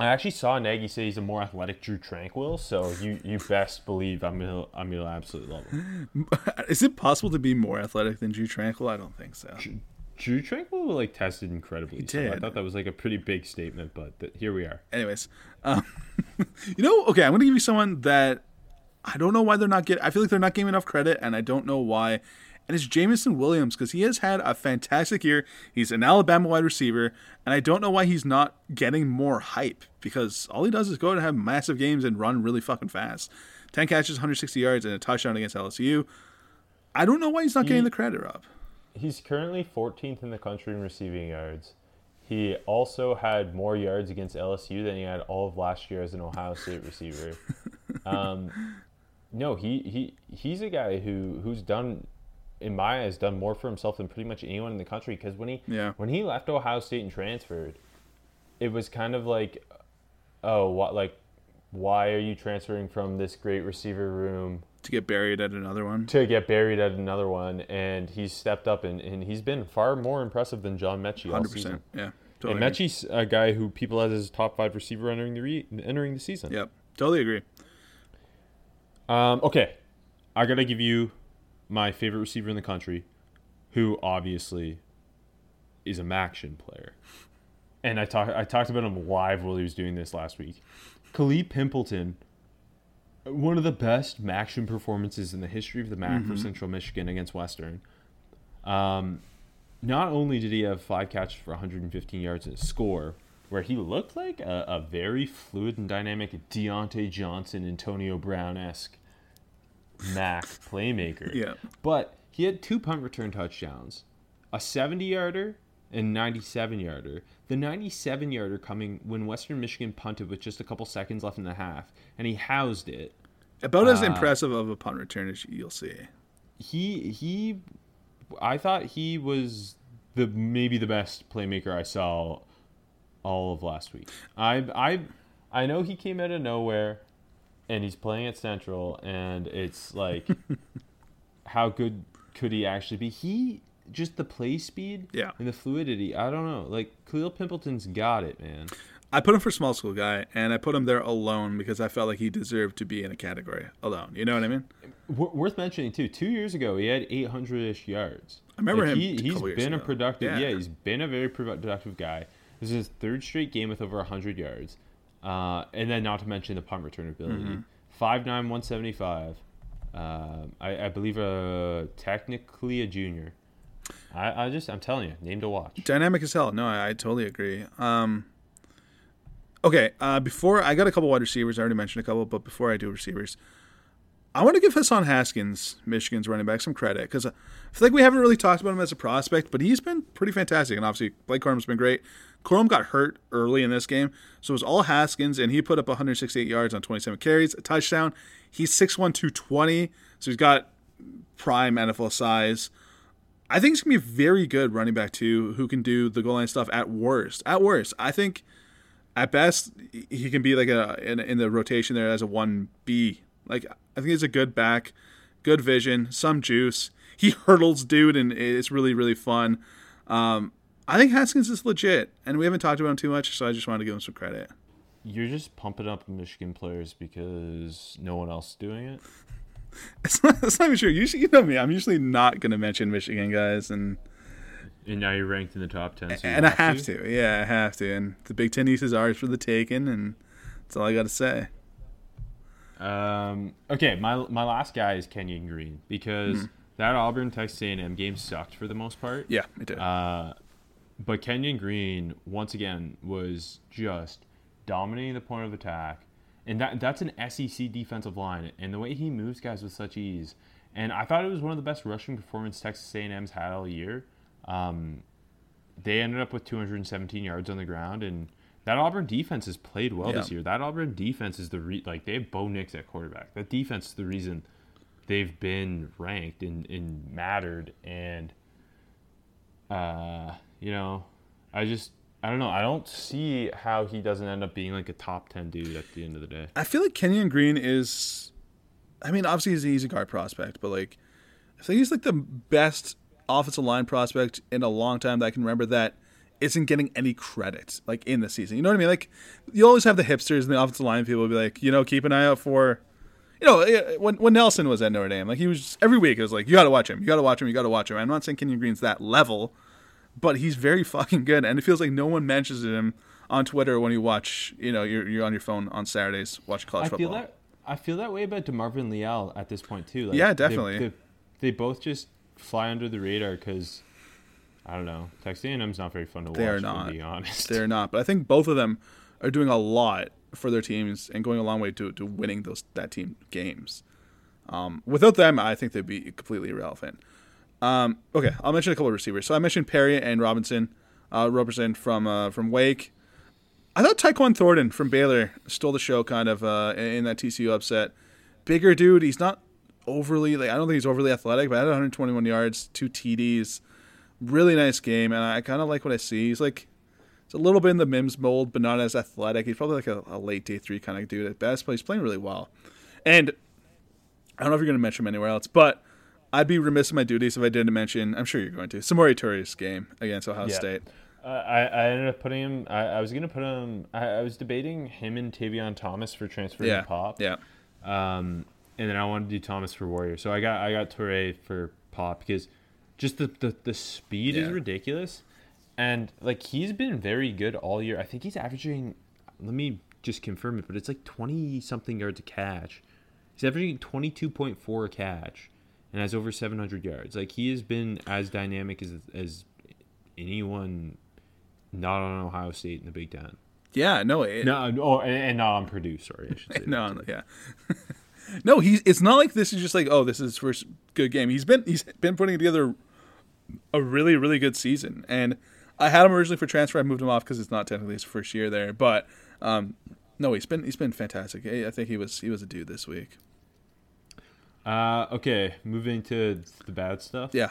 I actually saw Nagy say he's a more athletic Drew Tranquil, so you, you best believe I'm gonna, I'm gonna absolutely love him. Is it possible to be more athletic than Drew Tranquil? I don't think so. Drew, Drew Tranquil like tested incredibly. He did. So I thought that was like a pretty big statement, but th- here we are. Anyways, um, you know, okay, I'm gonna give you someone that I don't know why they're not getting. I feel like they're not giving enough credit, and I don't know why. And it's Jamison Williams because he has had a fantastic year. He's an Alabama wide receiver, and I don't know why he's not getting more hype because all he does is go and have massive games and run really fucking fast. ten catches, one hundred sixty yards, and a touchdown against L S U. I don't know why he's not he, getting the credit, Rob. he's currently fourteenth in the country in receiving yards. He also had more yards against L S U than he had all of last year as an Ohio State receiver. Um, no, he, he he's a guy who, who's done, in my eyes, done more for himself than pretty much anyone in the country. Because when he yeah. when he left Ohio State and transferred, it was kind of like, oh, what like, why are you transferring from this great receiver room to get buried at another one? To get buried at another one, and he's stepped up, and, and he's been far more impressive than John Mechie all season. one hundred percent, yeah. Totally. And Mechie's a guy who people has as top five receiver entering the re- entering the season. Yep, totally agree. Um, okay, I gotta give you my favorite receiver in the country, who obviously is a Maction player, and I talked I talked about him live while he was doing this last week. Khalid Pimpleton. One of the best Maction performances in the history of the MAC mm-hmm. for Central Michigan against Western. Um, not only did he have five catches for one hundred fifteen yards and a score, where he looked like a, a very fluid and dynamic Deontay Johnson, Antonio Brown-esque MAC playmaker. Yeah. But he had two punt return touchdowns, a seventy-yarder and ninety-seven-yarder. The ninety-seven-yarder coming when Western Michigan punted with just a couple seconds left in the half, and he housed it. About as uh, impressive of a punt return as you'll see. He, he, I thought he was the maybe the best playmaker I saw all of last week. I, I, I know he came out of nowhere, and he's playing at Central, and it's like, how good could he actually be? He. Just the play speed yeah. and the fluidity. I don't know. Like, Khalil Pimpleton's got it, man. I put him for small school guy, and I put him there alone because I felt like he deserved to be in a category alone. You know what I mean? W- worth mentioning, too, two years ago, he had eight hundred-ish yards. I remember like him he, a He's been ago. a productive yeah. – yeah, he's been a very productive guy. This is his third straight game with over one hundred yards, uh, and then not to mention the punt return ability. Mm-hmm. five nine, one seventy-five. Um, I, I believe uh, technically a junior. I, I just, I'm telling you, name to watch. Dynamic as hell. No, I, I totally agree. Um, okay, uh, before, I got a couple wide receivers. I already mentioned a couple, but before I do receivers, I want to give Hassan Haskins, Michigan's running back, some credit because I feel like we haven't really talked about him as a prospect, but he's been pretty fantastic. And obviously, Blake Corum's been great. Corum got hurt early in this game, so it was all Haskins, and he put up one hundred sixty-eight yards on twenty-seven carries, a touchdown. He's six one, two twenty, so he's got prime N F L size. I think he's going to be a very good running back, too, who can do the goal line stuff at worst. At worst. I think at best he can be like a in, in the rotation there as a one B. Like, I think he's a good back, good vision, some juice. He hurdles, dude, and it's really, really fun. Um, I think Haskins is legit, and we haven't talked about him too much, so I just wanted to give him some credit. You're just pumping up Michigan players because no one else is doing it? It's not, it's not even true. Usually, you know me. I'm usually not going to mention Michigan guys, and and now you're ranked in the top ten. So and have I have to. to, yeah, I have to. And the Big Ten East is ours for the taking, and that's all I got to say. Um. Okay, my my last guy is Kenyon Green because mm-hmm. that Auburn Texas A and M game sucked for the most part. Yeah, it did. Uh, but Kenyon Green once again was just dominating the point of attack. And that that's an S E C defensive line, and the way he moves guys with such ease. And I thought it was one of the best rushing performances Texas A and M's had all year. Um, they ended up with two hundred seventeen yards on the ground, and that Auburn defense has played well yeah. this year. That Auburn defense is the re- like they have Bo Nix at quarterback. That defense is the reason they've been ranked and, and mattered. And uh, you know, I just. I don't know. I don't see how he doesn't end up being like a top ten dude at the end of the day. I feel like Kenyon Green is, I mean, obviously he's an easy guard prospect, but like, I think he's like the best offensive line prospect in a long time that I can remember that isn't getting any credit like in the season. You know what I mean? Like, you always have the hipsters and the offensive line people will be like, you know, keep an eye out for, you know, when when Nelson was at Notre Dame, like he was just, every week it was like, you got to watch him, you got to watch him, you got to watch him. I'm not saying Kenyon Green's that level. But he's very fucking good, and it feels like no one mentions him on Twitter when you watch, you know, you're, you're on your phone on Saturdays, watch college I football. Feel that, I feel that way about DeMarvin Leal at this point, too. Like, yeah, definitely. They, they, they both just fly under the radar because, I don't know, Texas A and M's not very fun to They're watch, not. to be honest. They're not, but I think both of them are doing a lot for their teams and going a long way to, to winning those that team games. Um, without them, I think they'd be completely irrelevant. Um, okay, I'll mention a couple of receivers. So I mentioned Perry and Robinson, uh, Roberson from uh, from Wake. I thought Tyquan Thornton from Baylor stole the show kind of uh, in that T C U upset. Bigger dude. He's not overly, like, I don't think he's overly athletic, but I had one hundred twenty-one yards, two T Ds. Really nice game, and I kind of like what I see. He's like, it's a little bit in the Mims mold, but not as athletic. He's probably like a, a late day three kind of dude at best, but he's playing really well. And I don't know if you're going to mention him anywhere else, but I'd be remiss in my duties if I didn't mention, I'm sure you're going to, Samori Touré game against Ohio yeah. State. Uh, I, I ended up putting him, I, I was going to put him, I, I was debating him and Tavion Thomas for transfer yeah. and Pop. Yeah. Um, and then I wanted to do Thomas for Warrior. So I got I got Touré for Pop because just the, the, the speed yeah. is ridiculous. And, like, he's been very good all year. I think he's averaging, let me just confirm it, but it's like twenty-something yards a catch. He's averaging twenty-two point four a catch and has over seven hundred yards. Like, he has been as dynamic as as anyone not on Ohio State in the Big Ten. Yeah, no. It, no, oh, and, and not on Purdue, sorry. I should say no, that yeah. no, he's, it's not like this is just like, oh, this is his first good game. He's been He's been putting together a really, really good season, and I had him originally for transfer. I moved him off because it's not technically his first year there. But um, no, he's been he's been fantastic. I think he was he was a dude this week. Uh, okay, moving to the bad stuff. Yeah.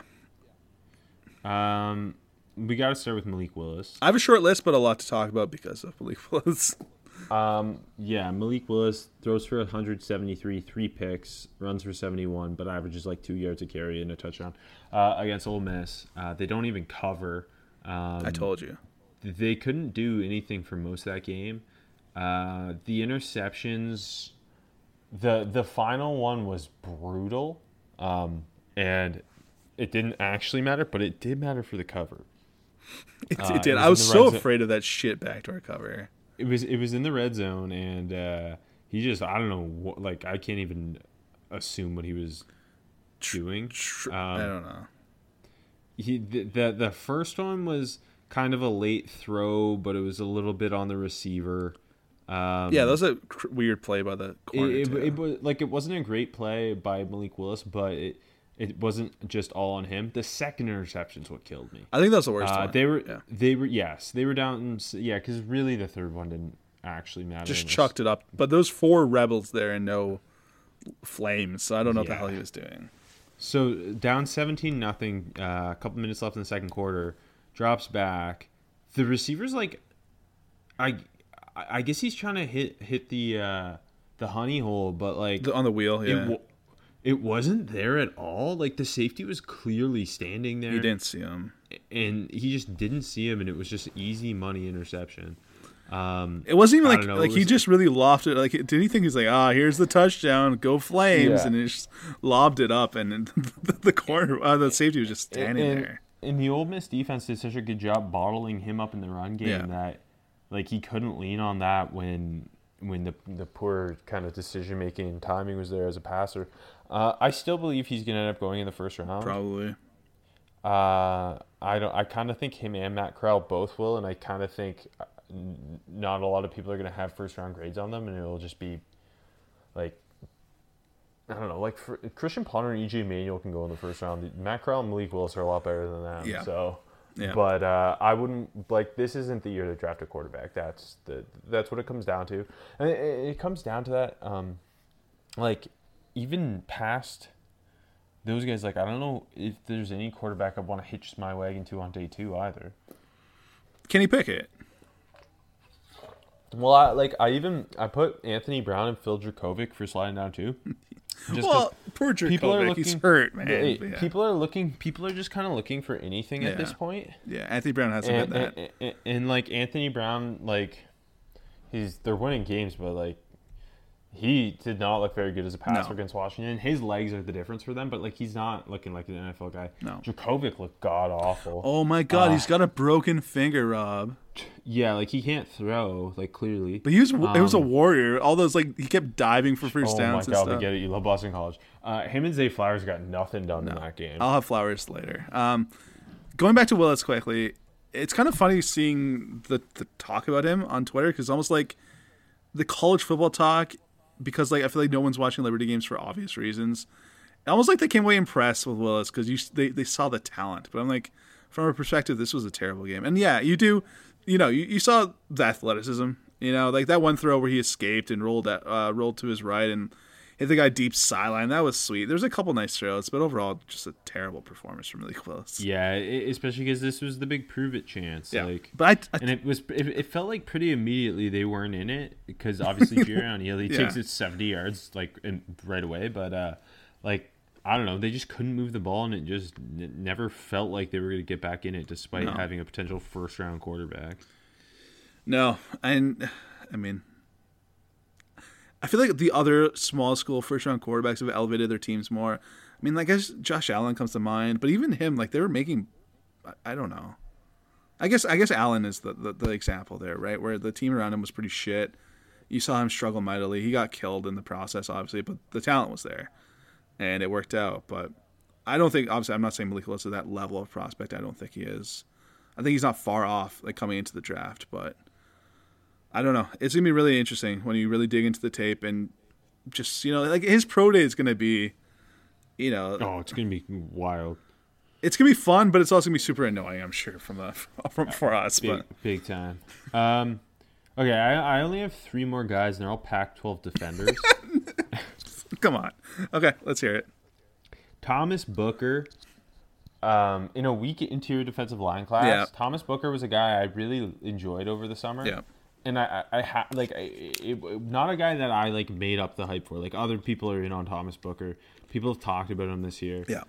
Um, we got to start with Malik Willis. I have a short list, but a lot to talk about because of Malik Willis. um, yeah, Malik Willis throws for one hundred seventy-three, three picks, runs for seventy-one, but averages like two yards a carry and a touchdown uh, against Ole Miss. Uh, they don't even cover. Um, I told you. They couldn't do anything for most of that game. Uh, the interceptions, the the final one was brutal, um, and it didn't actually matter, but it did matter for the cover. It, uh, it did. It was I was so afraid of that shit backdoor cover. It was it was in the red zone, and uh, he just, I don't know, what, like I can't even assume what he was doing. Um, I don't know. He the the first one was kind of a late throw, but it was a little bit on the receiver. Um, yeah, that was a cr- weird play by the corner. It, it, it was like it wasn't a great play by Malik Willis, but it it wasn't just all on him. The second interception's what killed me. I think that's the worst uh, one. They were yeah. they were yes they were down in, yeah because really the third one didn't actually matter. Just chucked it up. But those four rebels there and no flames. So I don't know yeah. what the hell he was doing. So down seventeen nothing, uh, a couple minutes left in the second quarter, drops back. The receiver's like, I, I guess he's trying to hit hit the uh, the honey hole, but like the, on the wheel, yeah. It, it wasn't there at all. Like the safety was clearly standing there. He didn't see him, and he just didn't see him, and it was just easy money interception. Um, it wasn't even like know, like was, he just really lofted. Like, did he think he's like, ah, here's the touchdown, go Flames, yeah. and he just lobbed it up, and, and the, the corner, uh, the safety was just standing and, there. And the Ole Miss defense did such a good job bottling him up in the run game yeah. that, like, he couldn't lean on that when when the the poor kind of decision making and timing was there as a passer. Uh, I still believe he's gonna end up going in the first round, probably. Uh, I don't. I kind of think him and Matt Corral both will, and I kind of think. Not a lot of people are going to have first round grades on them, and it'll just be like, I don't know, like for, Christian Ponder and E J Manuel can go in the first round. Matt Corral and Malik Willis are a lot better than that. Yeah. So, yeah. But uh, I wouldn't like this isn't the year to draft a quarterback. That's the that's what it comes down to, and it, it comes down to that. Um, like even past those guys, like I don't know if there's any quarterback I want to hitch my wagon to on day two either. Kenny Pickett. Well, I, like I even I put Anthony Brown and Phil Dracovic for sliding down too. Just well, poor Dracovic, people are looking, he's hurt, man. They, yeah. People are looking. People are just kind of looking for anything yeah. at this point. Yeah, Anthony Brown hasn't had that. And, and, and like Anthony Brown, like he's they're winning games, but like he did not look very good as a passer no. against Washington. His legs are the difference for them, but like he's not looking like an N F L guy. No, Dracovic looked god awful. Oh my god, uh, he's got a broken finger, Rob. Yeah, like he can't throw, like clearly. But he was—it um, was a warrior. All those, like he kept diving for first oh downs. Oh my god, we get it. You love Boston College. Uh, him and Zay Flowers got nothing done no. in that game. I'll have Flowers later. Um, going back to Willis quickly, it's kind of funny seeing the, the talk about him on Twitter because almost like the college football talk, because like I feel like no one's watching Liberty games for obvious reasons. almost like they came away impressed with Willis because you they, they saw the talent. But I'm like, from a perspective, this was a terrible game. And yeah, you do, you know, you, you saw the athleticism. You know, like that one throw where he escaped and rolled at, uh, rolled to his right and hit the guy deep sideline. That was sweet. There's a couple nice throws, but overall, just a terrible performance from Malik Willis. Yeah, especially because this was the big prove-it chance. Yeah. Like, but I, I, and it was it, it felt like pretty immediately they weren't in it because obviously Jerrion Hill he yeah. takes it seventy yards like in, right away. But uh, like I don't know, they just couldn't move the ball and it just n- never felt like they were going to get back in it despite no. having a potential first-round quarterback. No, and I mean, I feel like the other small school first-round quarterbacks have elevated their teams more. I mean, like, I guess Josh Allen comes to mind, but even him, like, they were making, I don't know. I guess I guess Allen is the, the, the example there, right, where the team around him was pretty shit. You saw him struggle mightily. He got killed in the process, obviously, but the talent was there, and it worked out. But I don't think, obviously, I'm not saying Malik Willis is that level of prospect. I don't think he is. I think he's not far off, like, coming into the draft, but I don't know. It's going to be really interesting when you really dig into the tape and just, you know, like his pro day is going to be, you know. Oh, it's going to be wild. It's going to be fun, but it's also going to be super annoying, I'm sure, from the from, for us. Big, but. big time. Um, okay, I, I only have three more guys, and they're all Pac twelve defenders. Come on. Okay, let's hear it. Thomas Booker. Um, in a weak interior defensive line class, yeah. Thomas Booker was a guy I really enjoyed over the summer. Yeah. And I, I, I ha, like, I, it, not a guy that I like made up the hype for. Like other people are in on Thomas Booker. People have talked about him this year. Yeah,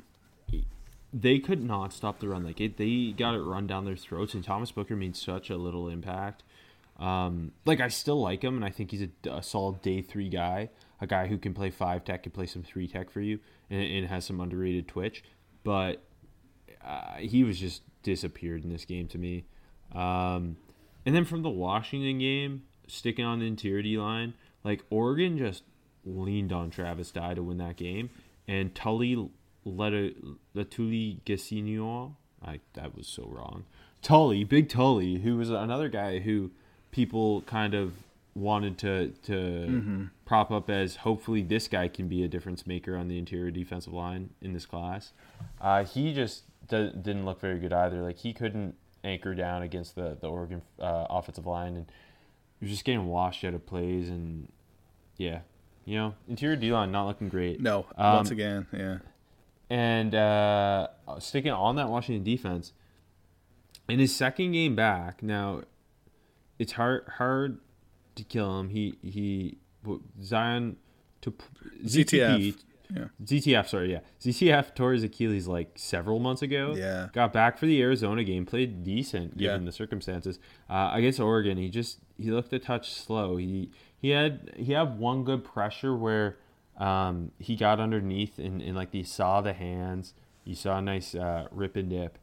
they could not stop the run. Like it, they got it run down their throats. And Thomas Booker made such a little impact. Um, like I still like him, and I think he's a, a solid day three guy, a guy who can play five tech, can play some three tech for you, and, and has some underrated twitch. But uh, he was just disappeared in this game to me. Um, And then from the Washington game, sticking on the interior D-line, like Oregon just leaned on Travis Dye to win that game. And Tully Latuli-Gessignon, I that was so wrong. Tully, Big Tully, who was another guy who people kind of wanted to, to mm-hmm. prop up as hopefully this guy can be a difference maker on the interior defensive line in this class. Uh, he just d- didn't look very good either. Like he couldn't anchor down against the the Oregon uh, offensive line, and you're just getting washed out of plays, and yeah, you know, interior D line not looking great. No, um, once again, yeah. And uh, sticking on that Washington defense, in his second game back, now it's hard hard to kill him. He he Zion to Z T F. Yeah. Z T F, sorry, yeah. Z T F tore his Achilles like several months ago. Yeah. Got back for the Arizona game, played decent given yeah. the circumstances. Uh, against Oregon, he just he looked a touch slow. He he had he had one good pressure where um, he got underneath and, and like he saw the hands. You saw a nice uh, rip and dip,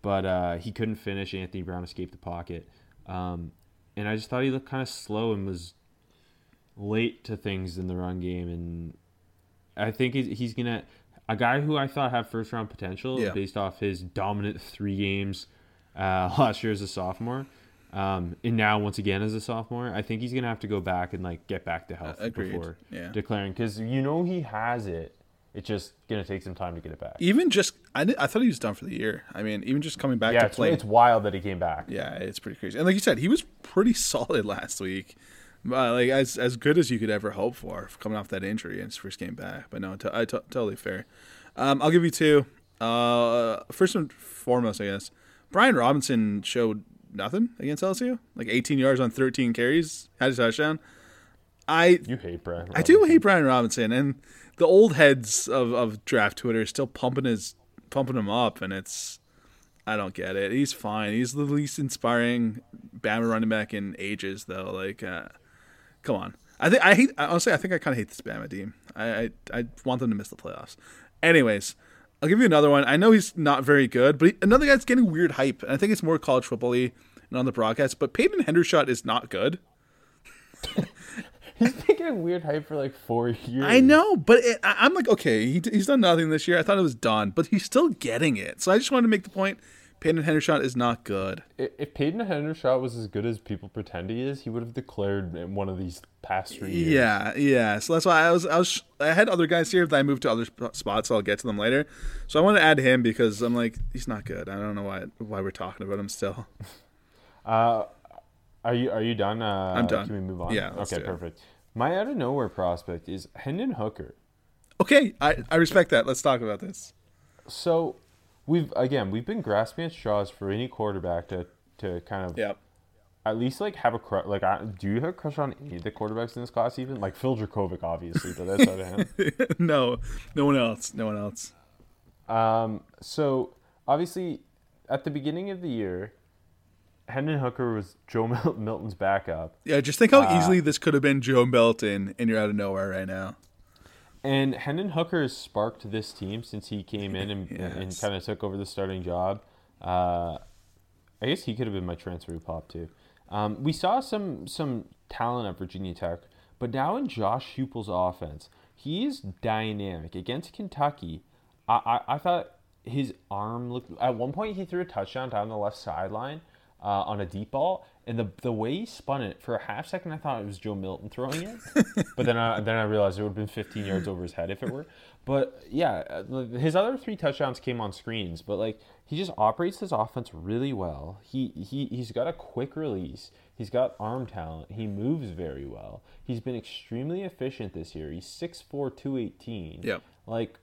but uh, he couldn't finish. Anthony Brown escaped the pocket, um, and I just thought he looked kind of slow and was late to things in the run game and. I think he's going to – a guy who I thought had first-round potential yeah. based off his dominant three games uh, last year as a sophomore um, and now once again as a sophomore, I think he's going to have to go back and, like, get back to health uh, before yeah. declaring because you know he has it. It's just going to take some time to get it back. Even just – I thought he was done for the year. I mean, even just coming back yeah, to it's, play. It's wild that he came back. Yeah, it's pretty crazy. And like you said, he was pretty solid last week. Uh, like as as good as you could ever hope for, coming off that injury and his first game back. But no, t- I t- totally fair. Um, I'll give you two. Uh, first and foremost, I guess Brian Robinson showed nothing against L S U. Like eighteen yards on thirteen carries, had a touchdown. I you hate Brian. Robinson. I do hate Brian Robinson, and the old heads of, of draft Twitter are still pumping his pumping him up, and it's I don't get it. He's fine. He's the least inspiring Bama running back in ages, though. Like. Uh, Come on, I think I hate. Honestly, I think I kind of hate this Bama team. I, I I want them to miss the playoffs. Anyways, I'll give you another one. I know he's not very good, but he, another guy's getting weird hype, and I think it's more college football-y and on the broadcast. But Peyton Hendershot is not good. He's been getting weird hype for like four years. I know, but it, I, I'm like, okay, he, he's done nothing this year. I thought it was done, but he's still getting it. So I just wanted to make the point. Peyton Hendershot is not good. If Peyton Hendershot was as good as people pretend he is, he would have declared in one of these past three years. Yeah, yeah. So that's why I was, I was, I had other guys here, but I moved to other spots. So I'll get to them later. So I want to add him because I'm like, he's not good. I don't know why why we're talking about him still. Uh, are you are you done? Uh, I'm done. Can we move on? Yeah. Okay, perfect. My out of nowhere prospect is Hendon Hooker. Okay, I, I respect that. Let's talk about this. So, we've again we've been grasping at straws for any quarterback to to kind of yep. at least like have a crush. Like, I, do you have a crush on any of the quarterbacks in this class? Even like Phil Dracovic, obviously, but that's out of him. No, no one else, no one else. Um. So obviously, at the beginning of the year, Hendon Hooker was Joe Mil- Milton's backup. Yeah, just think how uh, easily this could have been Joe Milton, and you're out of nowhere right now. And Hendon Hooker has sparked this team since he came in and, yes. and kind of took over the starting job. Uh, I guess he could have been my transfer pop too. Um, we saw some some talent at Virginia Tech, but now in Josh Heupel's offense, he is dynamic. Against Kentucky, I, I, I thought his arm looked. At one point, he threw a touchdown down the left sideline uh, on a deep ball. And the the way he spun it, for a half second, I thought it was Joe Milton throwing it. But then I, then I realized it would have been fifteen yards over his head if it were. But, yeah, his other three touchdowns came on screens. But, like, he just operates his offense really well. He, he, he's got a quick release. He's got arm talent. He moves very well. He's been extremely efficient this year. He's six four, two eighteen. Yep. Like,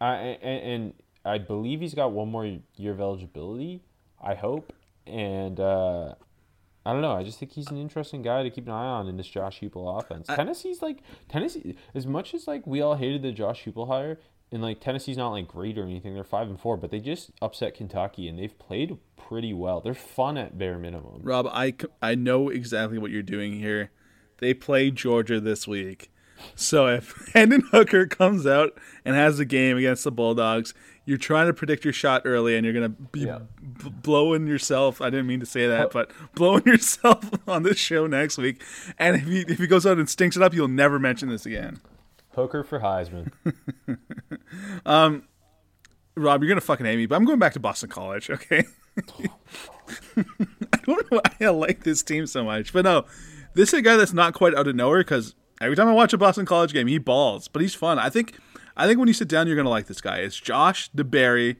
I, and, and I believe he's got one more year of eligibility, I hope. And, uh... I don't know. I just think he's an interesting guy to keep an eye on in this Josh Heupel offense. I, Tennessee's like Tennessee, as much as like we all hated the Josh Heupel hire, and like Tennessee's not like great or anything. They're five and four, but they just upset Kentucky, and they've played pretty well. They're fun at bare minimum. Rob, I I know exactly what you're doing here. They play Georgia this week, so if Hendon Hooker comes out and has a game against the Bulldogs, you're trying to predict your shot early, and you're going to be yeah. b- blowing yourself. I didn't mean to say that, but blowing yourself on this show next week. And if he, if he goes out and stinks it up, you'll never mention this again. Hooker for Heisman. um, Rob, you're going to fucking hate me, but I'm going back to Boston College, okay? I don't know why I like this team so much. But no, this is a guy that's not quite out of nowhere because every time I watch a Boston College game, he balls. But he's fun. I think... I think when you sit down, you're going to like this guy. It's Josh DeBerry.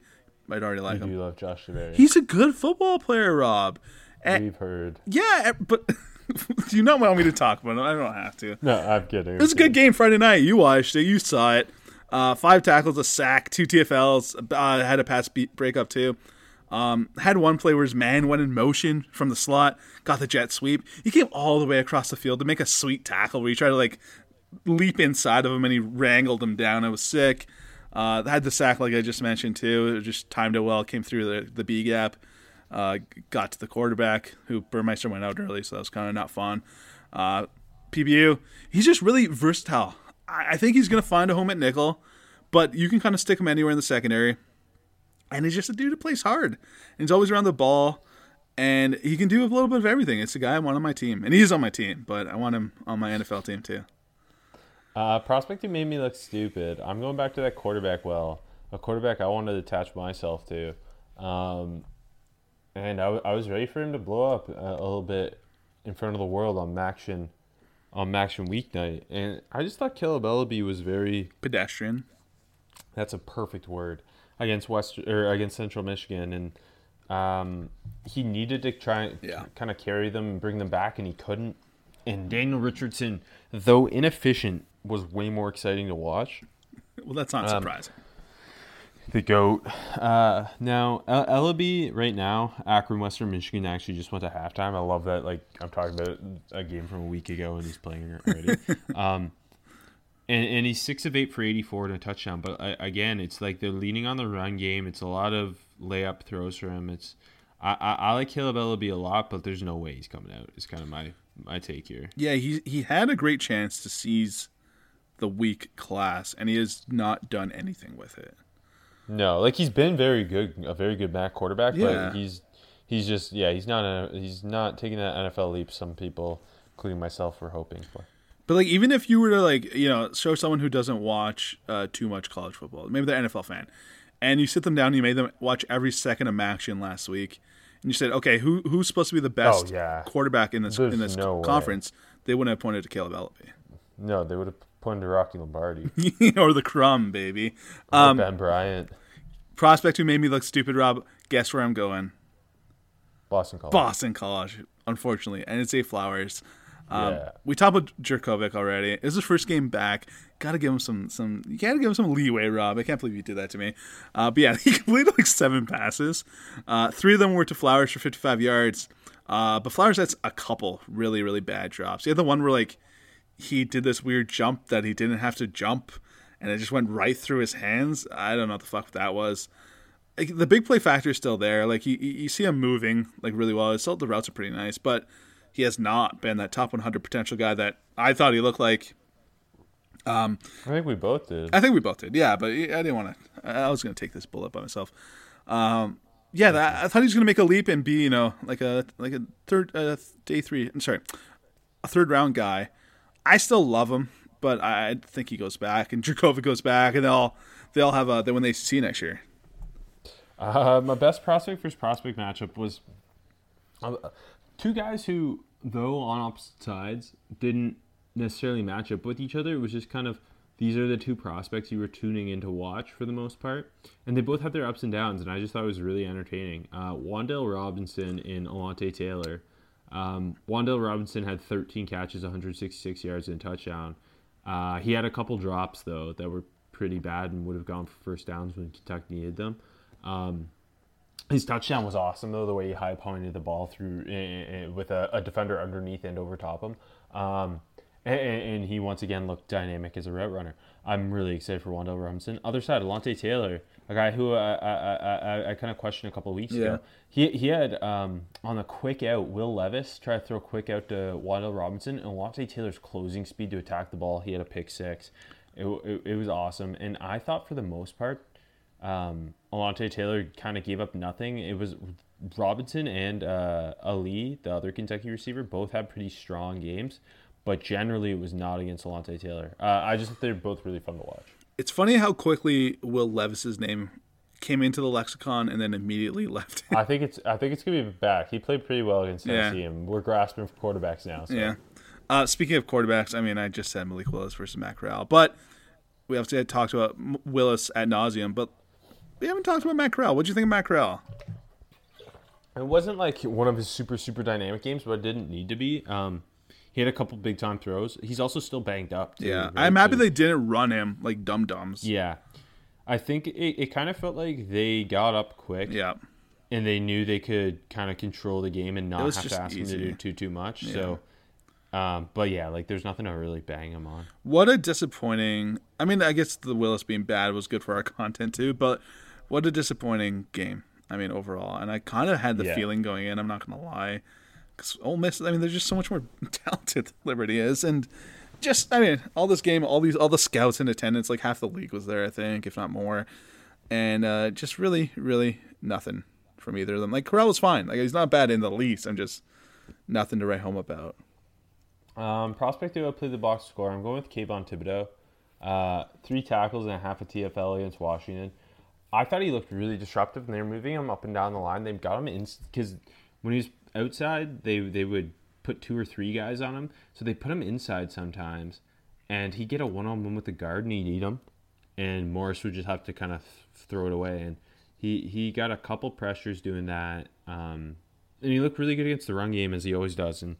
I'd already like you him. You love Josh DeBerry. He's a good football player, Rob. And We've heard. Yeah, but do you not want me to talk about him? I don't have to. No, I'm kidding. It was a good game Friday night. You watched it. You saw it. Uh, five tackles, a sack, two T F Ls. Uh, had a pass beat, break up, too. Um, had one play where his man went in motion from the slot. Got the jet sweep. He came all the way across the field to make a sweet tackle where he tried to, like, leap inside of him, and he wrangled him down. It was sick. Uh, had the sack, like I just mentioned, too. It just timed it well. Came through the, the B gap. Uh, got to the quarterback, who Burmeister went out early, so that was kind of not fun. Uh, P B U, he's just really versatile. I, I think he's going to find a home at nickel, but you can kind of stick him anywhere in the secondary. And he's just a dude who plays hard. And he's always around the ball, and he can do a little bit of everything. It's a guy I want on my team. And he is on my team, but I want him on my N F L team, too. Uh, prospect who made me look stupid. I'm going back to that quarterback well. A quarterback I wanted to attach myself to. Um, and I, w- I was ready for him to blow up a, a little bit in front of the world on Maction, on Maction weeknight. And I just thought Caleb Ellaby was very... pedestrian. That's a perfect word. Against West, or against Central Michigan. And um, he needed to try and yeah. kind of carry them and bring them back, and he couldn't. And Daniel Richardson, though inefficient, was way more exciting to watch. Well, that's not surprising. Um, the GOAT. Uh, now, Ellaby right now, Akron, Western Michigan, actually just went to halftime. I love that. Like, I'm talking about a game from a week ago, and he's playing already. um, and, and he's six of eight for eighty-four and a touchdown. But, I, again, it's like they're leaning on the run game. It's a lot of layup throws for him. It's I, I, I like Caleb Ellaby a lot, but there's no way he's coming out. It's kind of my, my take here. Yeah, he, he had a great chance to seize the weak class, and he has not done anything with it. No, like he's been very good, a very good back quarterback, yeah. but he's he's just yeah, he's not a, he's not taking that N F L leap some people, including myself, were hoping for. But like, even if you were to like you know show someone who doesn't watch uh, too much college football, maybe they're an N F L fan, And you sit them down and you made them watch every second of action last week. And you said, okay, who who's supposed to be the best oh, yeah. quarterback in this There's in this no conference? Way. They wouldn't have pointed to Caleb Ellaby. No, they would have pointed to Rocky Lombardi. Or the Crum, baby. Or um, Ben Bryant. Prospect who made me look stupid, Rob. Guess where I'm going? Boston College. Boston College, unfortunately. N C A A Flowers. Um, yeah. We toppled Jerkovic already. It's his first game back. Gotta give him some, some you gotta give him some leeway, Rob. I can't believe you did that to me. Uh, but yeah, he completed like seven passes. Uh, three of them were to Flowers for fifty-five yards. Uh, but Flowers, that's a couple really, really bad drops. He had the one where like he did this weird jump that he didn't have to jump, and it just went right through his hands. I don't know what the fuck that was. Like, the big play factor is still there. Like you, you see him moving like really well. Still, the routes are pretty nice, but he has not been that top one hundred potential guy that I thought he looked like. Um, I think we both did. I think we both did, yeah. But I didn't want to. I was going to take this bullet by myself. Um, yeah, that, I thought he was going to make a leap and be, you know, like a like a third uh, day three. I'm sorry, a third round guy. I still love him, but I think he goes back, and Dracovic goes back, and they all they all have a. Then when they see next year. Uh, my best prospect versus prospect matchup was. Uh, Two guys who, though on opposite sides, didn't necessarily match up with each other. It was just kind of, these are the two prospects you were tuning in to watch for the most part. And they both have their ups and downs, and I just thought it was really entertaining. Uh, Wandale Robinson and Alante Taylor. Um, Wandale Robinson had thirteen catches, one hundred sixty-six yards, and a touchdown. Uh, he had a couple drops, though, that were pretty bad and would have gone for first downs when Kentucky needed them. Um His touchdown was awesome, though, the way he high-pointed the ball through uh, with a, a defender underneath and over top him. Um, and, and he, once again, looked dynamic as a route runner. I'm really excited for Wandale Robinson. Other side, Alante Taylor, a guy who I, I, I, I kind of questioned a couple of weeks yeah. ago. He he had, um, on the quick out, Will Levis try to throw quick out to Wandale Robinson, and Alante Taylor's closing speed to attack the ball, he had a pick six. It, it, it was awesome. And I thought, for the most part, Um, Alante Taylor kind of gave up nothing. It was Robinson and uh, Ali, the other Kentucky receiver, both had pretty strong games, but generally it was not against Alante Taylor. Uh, I just think they're both really fun to watch. It's funny how quickly Will Levis's name came into the lexicon and then immediately left. I think it's I think it's gonna be back. He played pretty well against Tennessee, yeah. and we're grasping for quarterbacks now. So. Yeah. Uh, speaking of quarterbacks, I mean, I just said Malik Willis versus Matt Corral, but we obviously had talked about Willis ad nauseum, but. We haven't talked about Matt Corral. What did you think of Matt Corral? It wasn't like one of his super, super dynamic games, but it didn't need to be. Um, he had a couple big-time throws. He's also still banged up. Too, yeah, right? I'm happy so, they didn't run him like dum-dums. Yeah. I think it, it kind of felt like they got up quick. Yeah. And they knew they could kind of control the game and not have to ask easy. him to do too, too much. Yeah. So. Um, but yeah, like there's nothing to really bang him on. What a disappointing. I mean, I guess the Willis being bad was good for our content too, but what a disappointing game. I mean, overall, and I kind of had the yeah. feeling going in. I'm not gonna lie, because Ole Miss. I mean, they're just so much more talented than Liberty is, and just I mean, all this game, all these, all the scouts in attendance, like half the league was there, I think, if not more, and uh, just really, really nothing from either of them. Like Corral was fine. Like he's not bad in the least. I'm just nothing to write home about. Um, prospect who outplayed the box score. I'm going with Kayvon Thibodeau. Uh, three tackles and a half a T F L against Washington. I thought he looked really disruptive, and they were moving him up and down the line. They got him in because when he was outside, they they would put two or three guys on him. So they put him inside sometimes, and he'd get a one-on-one with the guard, and he'd eat him. And Morris would just have to kind of throw it away. And he, he got a couple pressures doing that. Um, and he looked really good against the run game, as he always does. And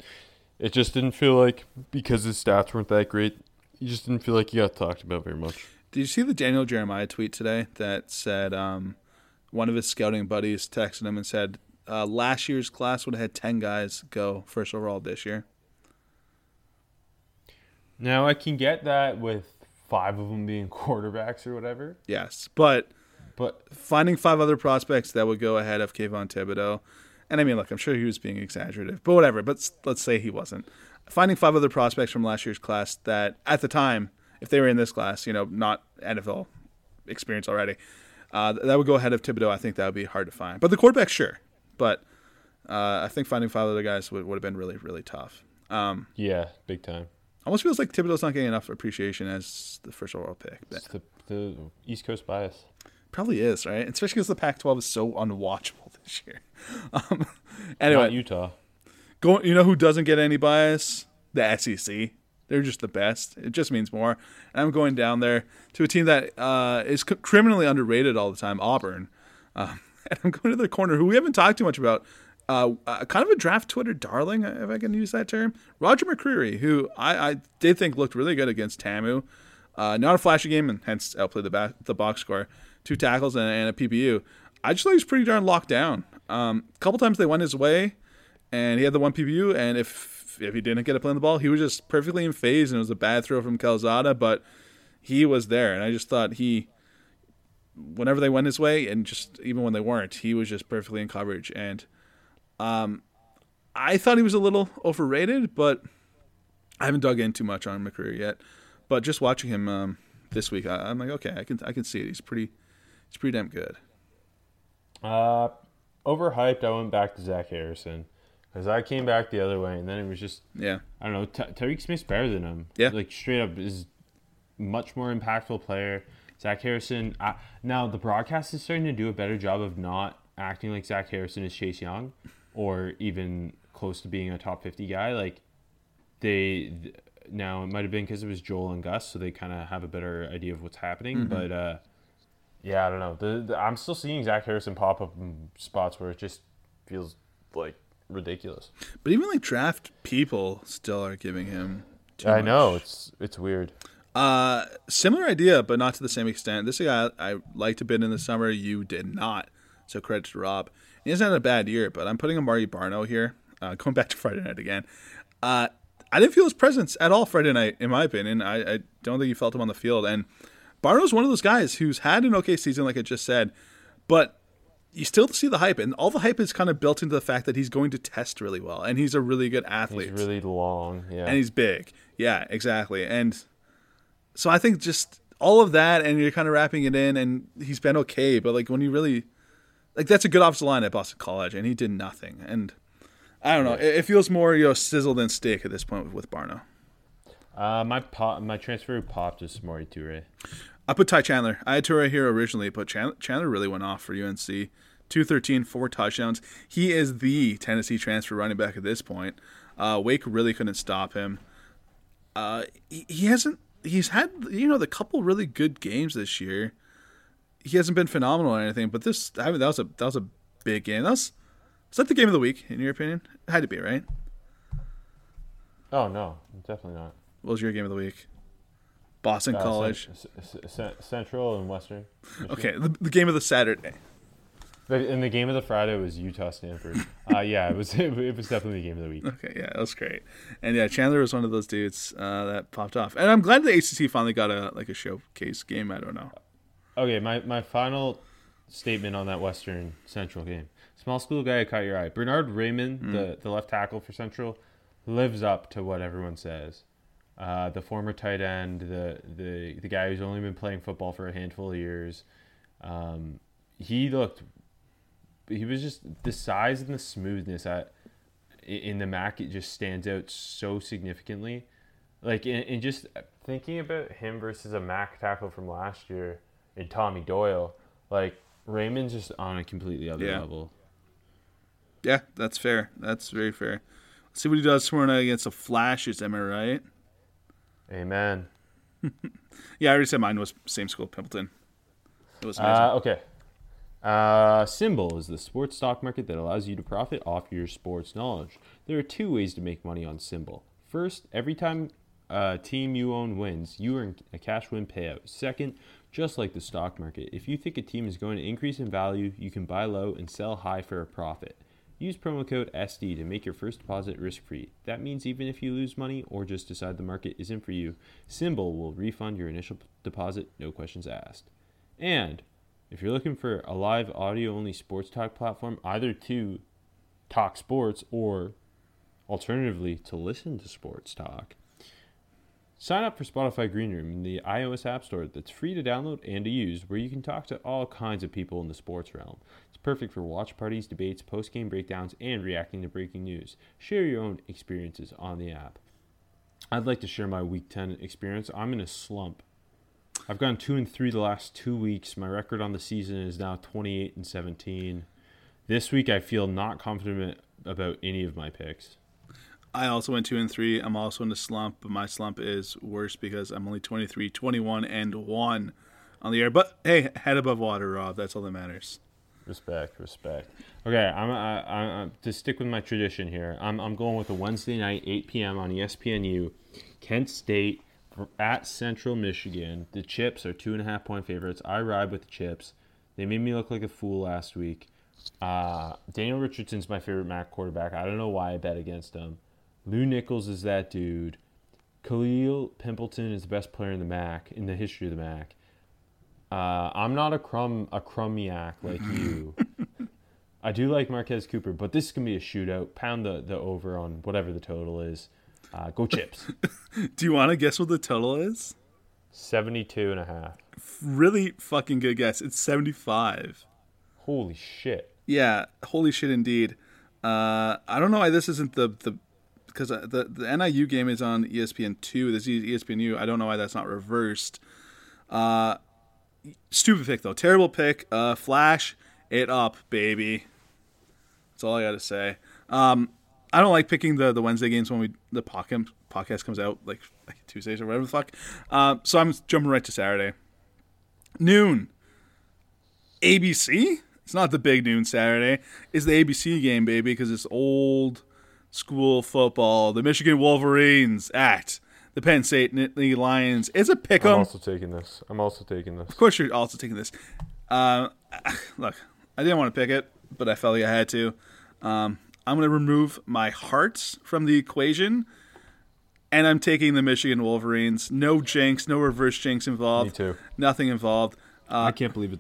it just didn't feel like, because his stats weren't that great, you just didn't feel like he got talked about very much. Did you see the Daniel Jeremiah tweet today that said um, one of his scouting buddies texted him and said, uh, last year's class would have had ten guys go first overall this year? Now, I can get that with five of them being quarterbacks or whatever. Yes, but, but finding five other prospects that would go ahead of Kayvon Thibodeau. And I mean, look, I'm sure he was being exaggerative, but whatever. But let's say he wasn't. Finding five other prospects from last year's class that, at the time, if they were in this class, you know, not N F L experience already, uh, that would go ahead of Thibodeau. I think that would be hard to find. But the quarterback, sure. But uh, I think finding five other guys would, would have been really, really tough. Um, yeah, big time. Almost feels like Thibodeau's not getting enough appreciation as the first overall pick. It's the, the East Coast bias. Probably is, right? Especially because the Pac twelve is so unwatchable this year. Um, anyway, not Utah. Going, you know who doesn't get any bias? The S E C. They're just the best. It just means more. And I'm going down there to a team that uh, is c- criminally underrated all the time, Auburn. Um, and I'm going to the corner, who we haven't talked too much about. Uh, uh, kind of a draft Twitter darling, if I can use that term. Roger McCreary, who I, I did think looked really good against T A M U. Uh, not a flashy game, and hence outplayed the, ba- the box score. Two tackles and, and a P B U. I just thought he was pretty darn locked down. Um, a couple times they went his way, and he had the one P B U, and if if he didn't get a play on the ball, he was just perfectly in phase, and it was a bad throw from Calzada, but he was there, and I just thought he, whenever they went his way, and just even when they weren't, he was just perfectly in coverage, and um, I thought he was a little overrated, but I haven't dug in too much on McCreary yet, but just watching him um, this week, I, I'm like, okay, I can I can see it. He's pretty, he's pretty damn good. Uh, overhyped, I went back to Zach Harrison. Because I came back the other way, and then it was just, yeah, I don't know, T- Tariq Smith's better than him. Yeah. Like, straight up is much more impactful player. Zach Harrison, I, now the broadcast is starting to do a better job of not acting like Zach Harrison is Chase Young or even close to being a top fifty guy. Like, they, th- now it might have been because it was Joel and Gus, so they kind of have a better idea of what's happening. Mm-hmm. But, uh, yeah, I don't know. The, the, I'm still seeing Zach Harrison pop up in spots where it just feels like, ridiculous. But even like draft people still are giving him too I much. know it's it's weird. Uh similar idea, but not to the same extent. This guy I, I liked a bit in the summer. You did not, so credit to Rob. He hasn't had a bad year, but I'm putting Amari Barno here. Uh going back to Friday night again, uh I didn't feel his presence at all Friday night, in my opinion. I, I don't think you felt him on the field, and Barno's one of those guys who's had an okay season, like I just said, but you still see the hype, and all the hype is kind of built into the fact that he's going to test really well, and he's a really good athlete. He's really long, yeah. And he's big. Yeah, exactly. And so I think just all of that, and you're kind of wrapping it in, and he's been okay, but like when you really – like that's a good offensive line at Boston College, and he did nothing. And I don't know. Yeah. It, it feels more, you know, sizzle than steak at this point with, with Barno. Uh, my pop, my transfer popped is Samori Toure. I put Ty Chandler. I had Toure here originally, but Chandler really went off for U N C. two thirteen, four touchdowns. He is the Tennessee transfer running back at this point. Uh, Wake really couldn't stop him. Uh, he, he hasn't. He's had, you know, the couple really good games this year. He hasn't been phenomenal or anything, but this I mean, that was a that was a big game. That was is that the game of the week in your opinion? It had to be, right? Oh no, definitely not. What was your game of the week? Boston uh, College. C- C- Central and Western. Michigan. Okay, the, the game of the Saturday. And the game of the Friday was Utah-Stanford. uh, yeah, it was it was definitely the game of the week. Okay, yeah, that was great. And yeah, Chandler was one of those dudes uh, that popped off. And I'm glad the A C C finally got a like a showcase game. I don't know. Okay, my, my final statement on that Western Central game. Small school guy who caught your eye. Bernard Raymond, mm. the, the left tackle for Central, lives up to what everyone says. Uh, the former tight end, the, the the guy who's only been playing football for a handful of years, um, he looked. He was just the size and the smoothness at in the M A C. It just stands out so significantly. Like and, and just thinking about him versus a M A C tackle from last year and Tommy Doyle, like Raymond's just on a completely other yeah. level. Yeah, that's fair. That's very fair. Let's see what he does tomorrow night against the Flashes. Am I right? Amen. Yeah, I already said mine was same school, Pimpleton. It was amazing. Uh, okay. Uh, Symbol is the sports stock market that allows you to profit off your sports knowledge. There are two ways to make money on Symbol. First, every time a team you own wins, you earn a cash win payout. Second, just like the stock market, if you think a team is going to increase in value, you can buy low and sell high for a profit. Use promo code S D to make your first deposit risk-free. That means even if you lose money or just decide the market isn't for you, Symbol will refund your initial deposit, no questions asked. And if you're looking for a live audio-only sports talk platform, either to talk sports or alternatively to listen to sports talk, sign up for Spotify Green Room in the iOS App Store that's free to download and to use, where you can talk to all kinds of people in the sports realm. It's perfect for watch parties, debates, post-game breakdowns, and reacting to breaking news. Share your own experiences on the app. I'd like to share my Week ten experience. I'm in a slump. I've gone two and three the last two weeks. My record on the season is now twenty-eight and seventeen. This week, I feel not confident about any of my picks. I also went two and three. I'm also in a slump, but my slump is worse because I'm only twenty-three, twenty-one, and one on the air. But hey, head above water, Rob. That's all that matters. Respect, respect. Okay, I'm I, I, to stick with my tradition here. I'm I'm going with a Wednesday night, eight p.m. on E S P N U. Kent State at Central Michigan. The Chips are two and a half point favorites. I ride with the Chips. They made me look like a fool last week. Uh, Daniel Richardson's my favorite M A C quarterback. I don't know why I bet against him. Lou Nichols is that dude. Khalil Pimpleton is the best player in the M A C, in the history of the M A C. Uh, I'm not a crumb a crummiac like you. I do like Marquez Cooper, but this can be a shootout. Pound the, the over on whatever the total is. Uh, go Chips. Do you want to guess what the total is? seventy-two and a half. Really fucking good guess. It's seventy-five. Holy shit. Yeah, holy shit indeed. Uh, I don't know why this isn't the... the because the, the N I U game is on E S P N two. This is E S P N U. I don't know why that's not reversed. Uh, stupid pick, though. Terrible pick. Uh, flash it up, baby. That's all I got to say. Um, I don't like picking the, the Wednesday games when we the podcast comes out, like, like Tuesdays or whatever the fuck. Uh, so I'm jumping right to Saturday. Noon. A B C? It's not the big noon Saturday. It's the A B C game, baby, because it's old school football. The Michigan Wolverines at the Penn State Lions. It's a pick 'em. I'm also taking this. I'm also taking this. Of course you're also taking this. Uh, look, I didn't want to pick it, but I felt like I had to. Um, I'm going to remove my hearts from the equation, and I'm taking the Michigan Wolverines. No jinx, no reverse jinx involved. Me too. Nothing involved. Uh, I can't believe it.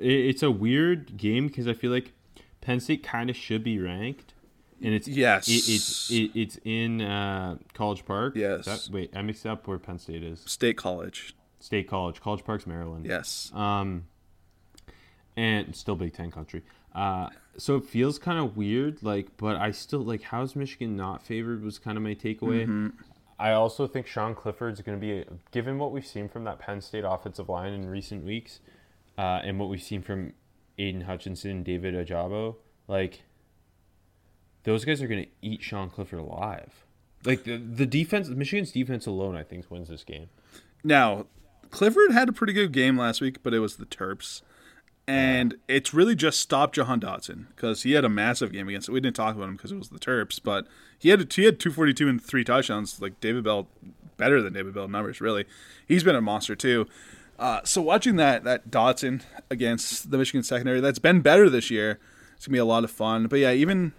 It's a weird game because I feel like Penn State kind of should be ranked. And it's yes, it, it's it, it's in uh, College Park. Yes, that, wait, I mixed up where Penn State is. State College, State College, College Park's Maryland. Yes, um, and still Big Ten country. Uh, so it feels kind of weird, like, but I still like how's Michigan not favored was kind of my takeaway. Mm-hmm. I also think Sean Clifford's going to be, given what we've seen from that Penn State offensive line in recent weeks, uh, and what we've seen from Aiden Hutchinson and David Ajabo, like. Those guys are going to eat Sean Clifford alive. Like, the, the defense, Michigan's defense alone, I think, wins this game. Now, Clifford had a pretty good game last week, but it was the Terps. And yeah. It's really just stopped Jahan Dotson because he had a massive game against it. We didn't talk about him because it was the Terps, but he had a, he had two forty-two and three touchdowns. Like, David Bell, better than David Bell numbers, really. He's been a monster, too. Uh, so watching that that Dotson against the Michigan secondary, that's been better this year. It's going to be a lot of fun. But, yeah, even...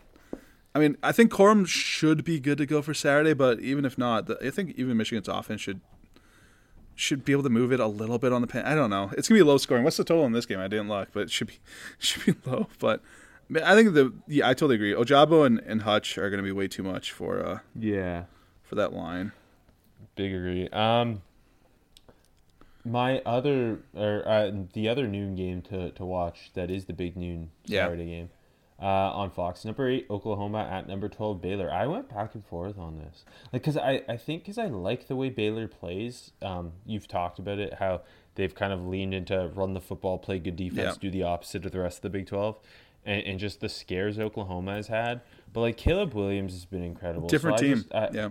I mean, I think Corum should be good to go for Saturday, but even if not, the, I think even Michigan's offense should should be able to move it a little bit on the pen. I don't know. It's going to be low scoring. What's the total in this game? I didn't look, but it should be should be low. But I think the yeah, I totally agree. Ojabo and, and Hutch are going to be way too much for uh yeah for that line. Big agree. Um, my other or uh, the other noon game to to watch that is the big noon Saturday yeah. game. Uh, on Fox, number eight Oklahoma at number twelve Baylor. I went back and forth on this, like, cause I, I think cause I like the way Baylor plays. Um, you've talked about it, how they've kind of leaned into run the football, play good defense, yeah. do the opposite of the rest of the Big twelve, and, and just the scares Oklahoma has had. But like Caleb Williams has been incredible. Different so team, just, I, yeah.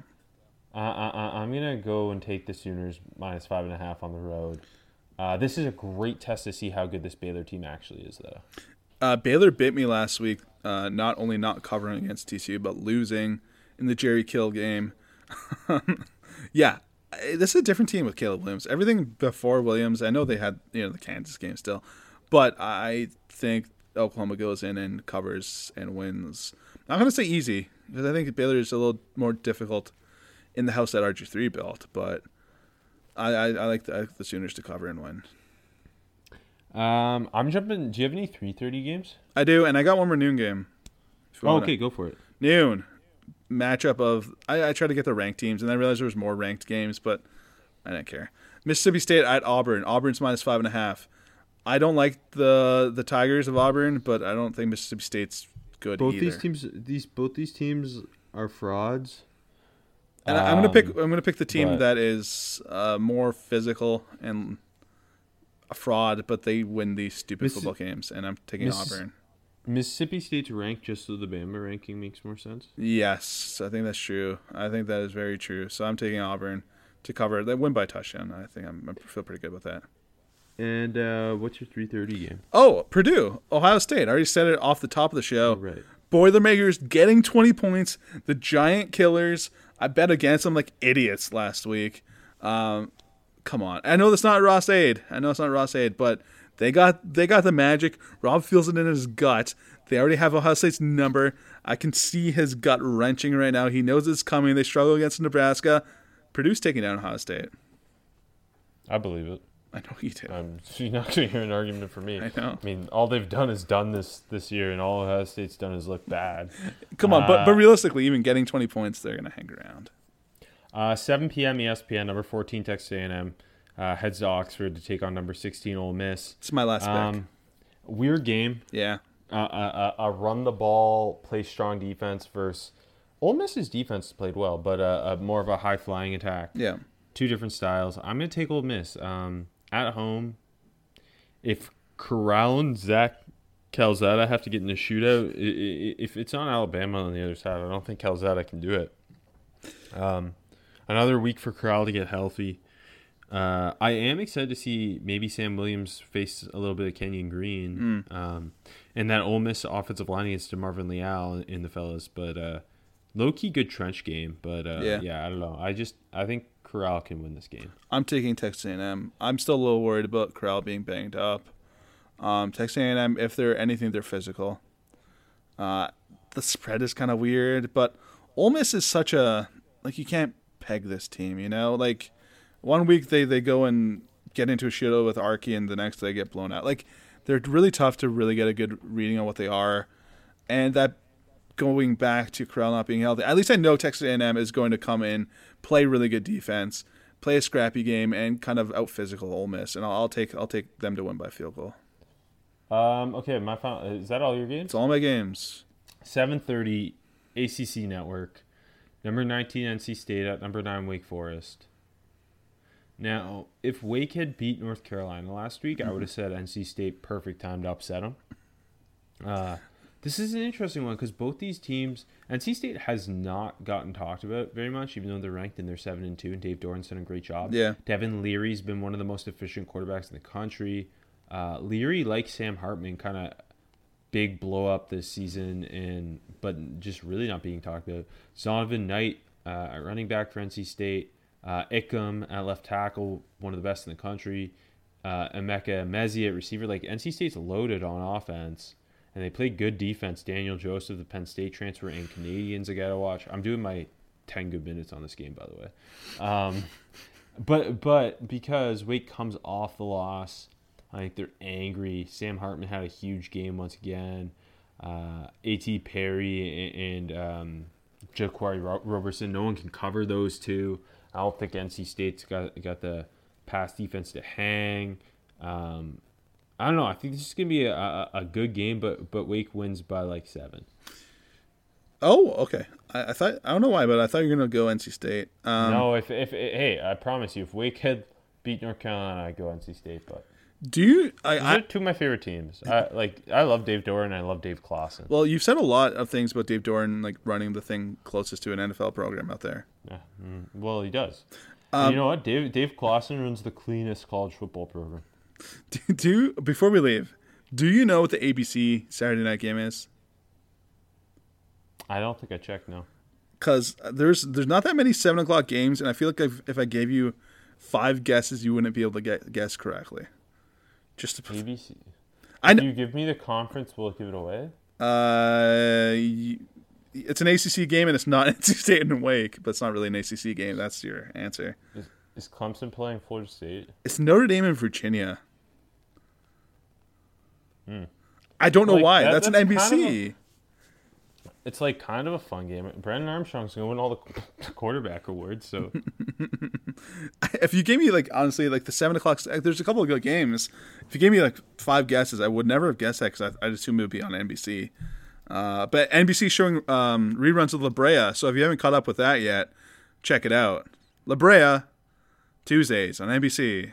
I, I, I'm gonna go and take the Sooners minus five and a half on the road. Uh, this is a great test to see how good this Baylor team actually is, though. Uh, Baylor bit me last week, uh, not only not covering against T C U, but losing in the Jerry Kill game. yeah, this is a different team with Caleb Williams. Everything before Williams, I know they had you know the Kansas game still, but I think Oklahoma goes in and covers and wins. I'm not going to say easy, because I think Baylor is a little more difficult in the house that R G three built, but I, I, I, like the, I like the Sooners to cover and win. Um, I'm jumping. Do you have any three thirty games? I do, and I got one more noon game. Oh, okay, go for it. Noon matchup of I, I tried to get the ranked teams, and I realized there was more ranked games, but I didn't care. Mississippi State at Auburn. Auburn's minus five and a half. I don't like the the Tigers of Auburn, but I don't think Mississippi State's good either. Both these teams, these both these teams are frauds. And um, I'm gonna pick. I'm gonna pick the team but, that is uh, more physical and a fraud, but they win these stupid Missi- football games. And I'm taking Missi- Auburn. Mississippi State's rank just so the Bama ranking makes more sense. Yes, I think that's true. I think that is very true. So I'm taking Auburn to cover. They win by a touchdown. I think I'm, I feel pretty good about that. And uh, what's your three thirty game? Oh, Purdue, Ohio State. I already said it off the top of the show. Oh, right. Boilermakers getting twenty points. The Giant Killers. I bet against them like idiots last week. Um, come on. I know that's not Ross Aid. I know it's not Ross Aid, but they got they got the magic. Rob feels it in his gut. They already have Ohio State's number. I can see his gut wrenching right now. He knows it's coming. They struggle against Nebraska. Purdue's taking down Ohio State. I believe it. I know you do. Um, you're not going to hear an argument for me. I know. I mean, all they've done is done this this year, and all Ohio State's done is look bad. Come on, uh, but but realistically, even getting twenty points, they're going to hang around. Uh, seven p.m. E S P N, number fourteen, Texas A and M, uh, heads to Oxford to take on number sixteen, Ole Miss. It's my last um, pick. Weird game. Yeah. A uh, uh, uh, run-the-ball, play-strong defense versus Ole Miss's defense played well, but uh, uh, more of a high-flying attack. Yeah. Two different styles. I'm going to take Ole Miss. Um At home, if Corral and Zach Calzada have to get in a shootout, if it's on Alabama on the other side, I don't think Calzada can do it. Um, another week for Corral to get healthy. Uh, I am excited to see maybe Sam Williams face a little bit of Kenyon Green. Mm. Um, and that Ole Miss offensive line against DeMarvin Leal in the fellas. But uh, low-key good trench game. But uh, yeah. yeah, I don't know. I just I think Corral can win this game. I'm taking Texas A and M. I'm still a little worried about Corral being banged up. Um, Texas A and M, if they're anything, they're physical. Uh, the spread is kind of weird, but Ole Miss is such a like you can't peg this team. You know, like one week they they go and get into a shootout with Archie, and the next they get blown out. Like they're really tough to really get a good reading on what they are, and that. Going back to Corral not being healthy, at least I know Texas A and M is going to come in, play really good defense, play a scrappy game, and kind of out physical Ole Miss. And I'll, I'll take I'll take them to win by field goal. Um. Okay. My final, is that all your games? It's all my games. Seven thirty, A C C Network. Number nineteen N C State at number nine Wake Forest. Now, if Wake had beat North Carolina last week, mm-hmm. I would have said N C State perfect time to upset them. Uh. This is an interesting one because both these teams, N C State has not gotten talked about very much, even though they're ranked and they're seven and two. And Dave Doran's done a great job. Yeah, Devin Leary's been one of the most efficient quarterbacks in the country. Uh, Leary, like Sam Hartman, kind of big blow up this season, and but just really not being talked about. Zonovan Knight, uh, at running back for N C State. Uh, Ickham at left tackle, one of the best in the country. Uh, Emeka Emezi at receiver. Like N C State's loaded on offense. And they play good defense. Daniel Joseph, the Penn State transfer, and Canadians I got to watch. I'm doing my ten good minutes on this game, by the way. Um, but but because Wake comes off the loss, I think they're angry. Sam Hartman had a huge game once again. Uh, A T. Perry and, and um, Jaquari Ro- Roberson, no one can cover those two. I don't think N C State's got, got the pass defense to hang. Um I don't know. I think this is going to be a, a, a good game, but but Wake wins by like seven. Oh, okay. I, I thought I don't know why, but I thought you were going to go N C State. Um, no, if if hey, I promise you, if Wake had beat North Carolina, I'd go N C State. But do you? I, these I, are two of my favorite teams. I like. I love Dave Doran. I love Dave Clawson. Well, you've said a lot of things about Dave Doran, like running the thing closest to an N F L program out there. Yeah. Well, he does. Um, you know what? Dave Dave Clawson runs the cleanest college football program. Do, do before we leave, do you know what the A B C Saturday night game is? I don't think I checked. No, because there's there's not that many seven o'clock games, and I feel like if, if I gave you five guesses, you wouldn't be able to get, guess correctly. Just to pref- A B C. If I kn- you give me the conference, will it give it away? Uh, you, it's an A C C game, and it's not N C State and Wake, but it's not really an A C C game. That's your answer. Is, is Clemson playing Florida State? It's Notre Dame and Virginia. Hmm. I don't know like, why. That, that's, that's an N B C. Kind of a, it's like kind of a fun game. Brandon Armstrong's going to win all the quarterback awards. So, if you gave me like honestly like the seven o'clock, there's a couple of good games. If you gave me like five guesses, I would never have guessed that because I'd assume it would be on N B C. Uh, but N B C showing um, reruns of La Brea. So if you haven't caught up with that yet, Check it out. La Brea, Tuesdays on N B C.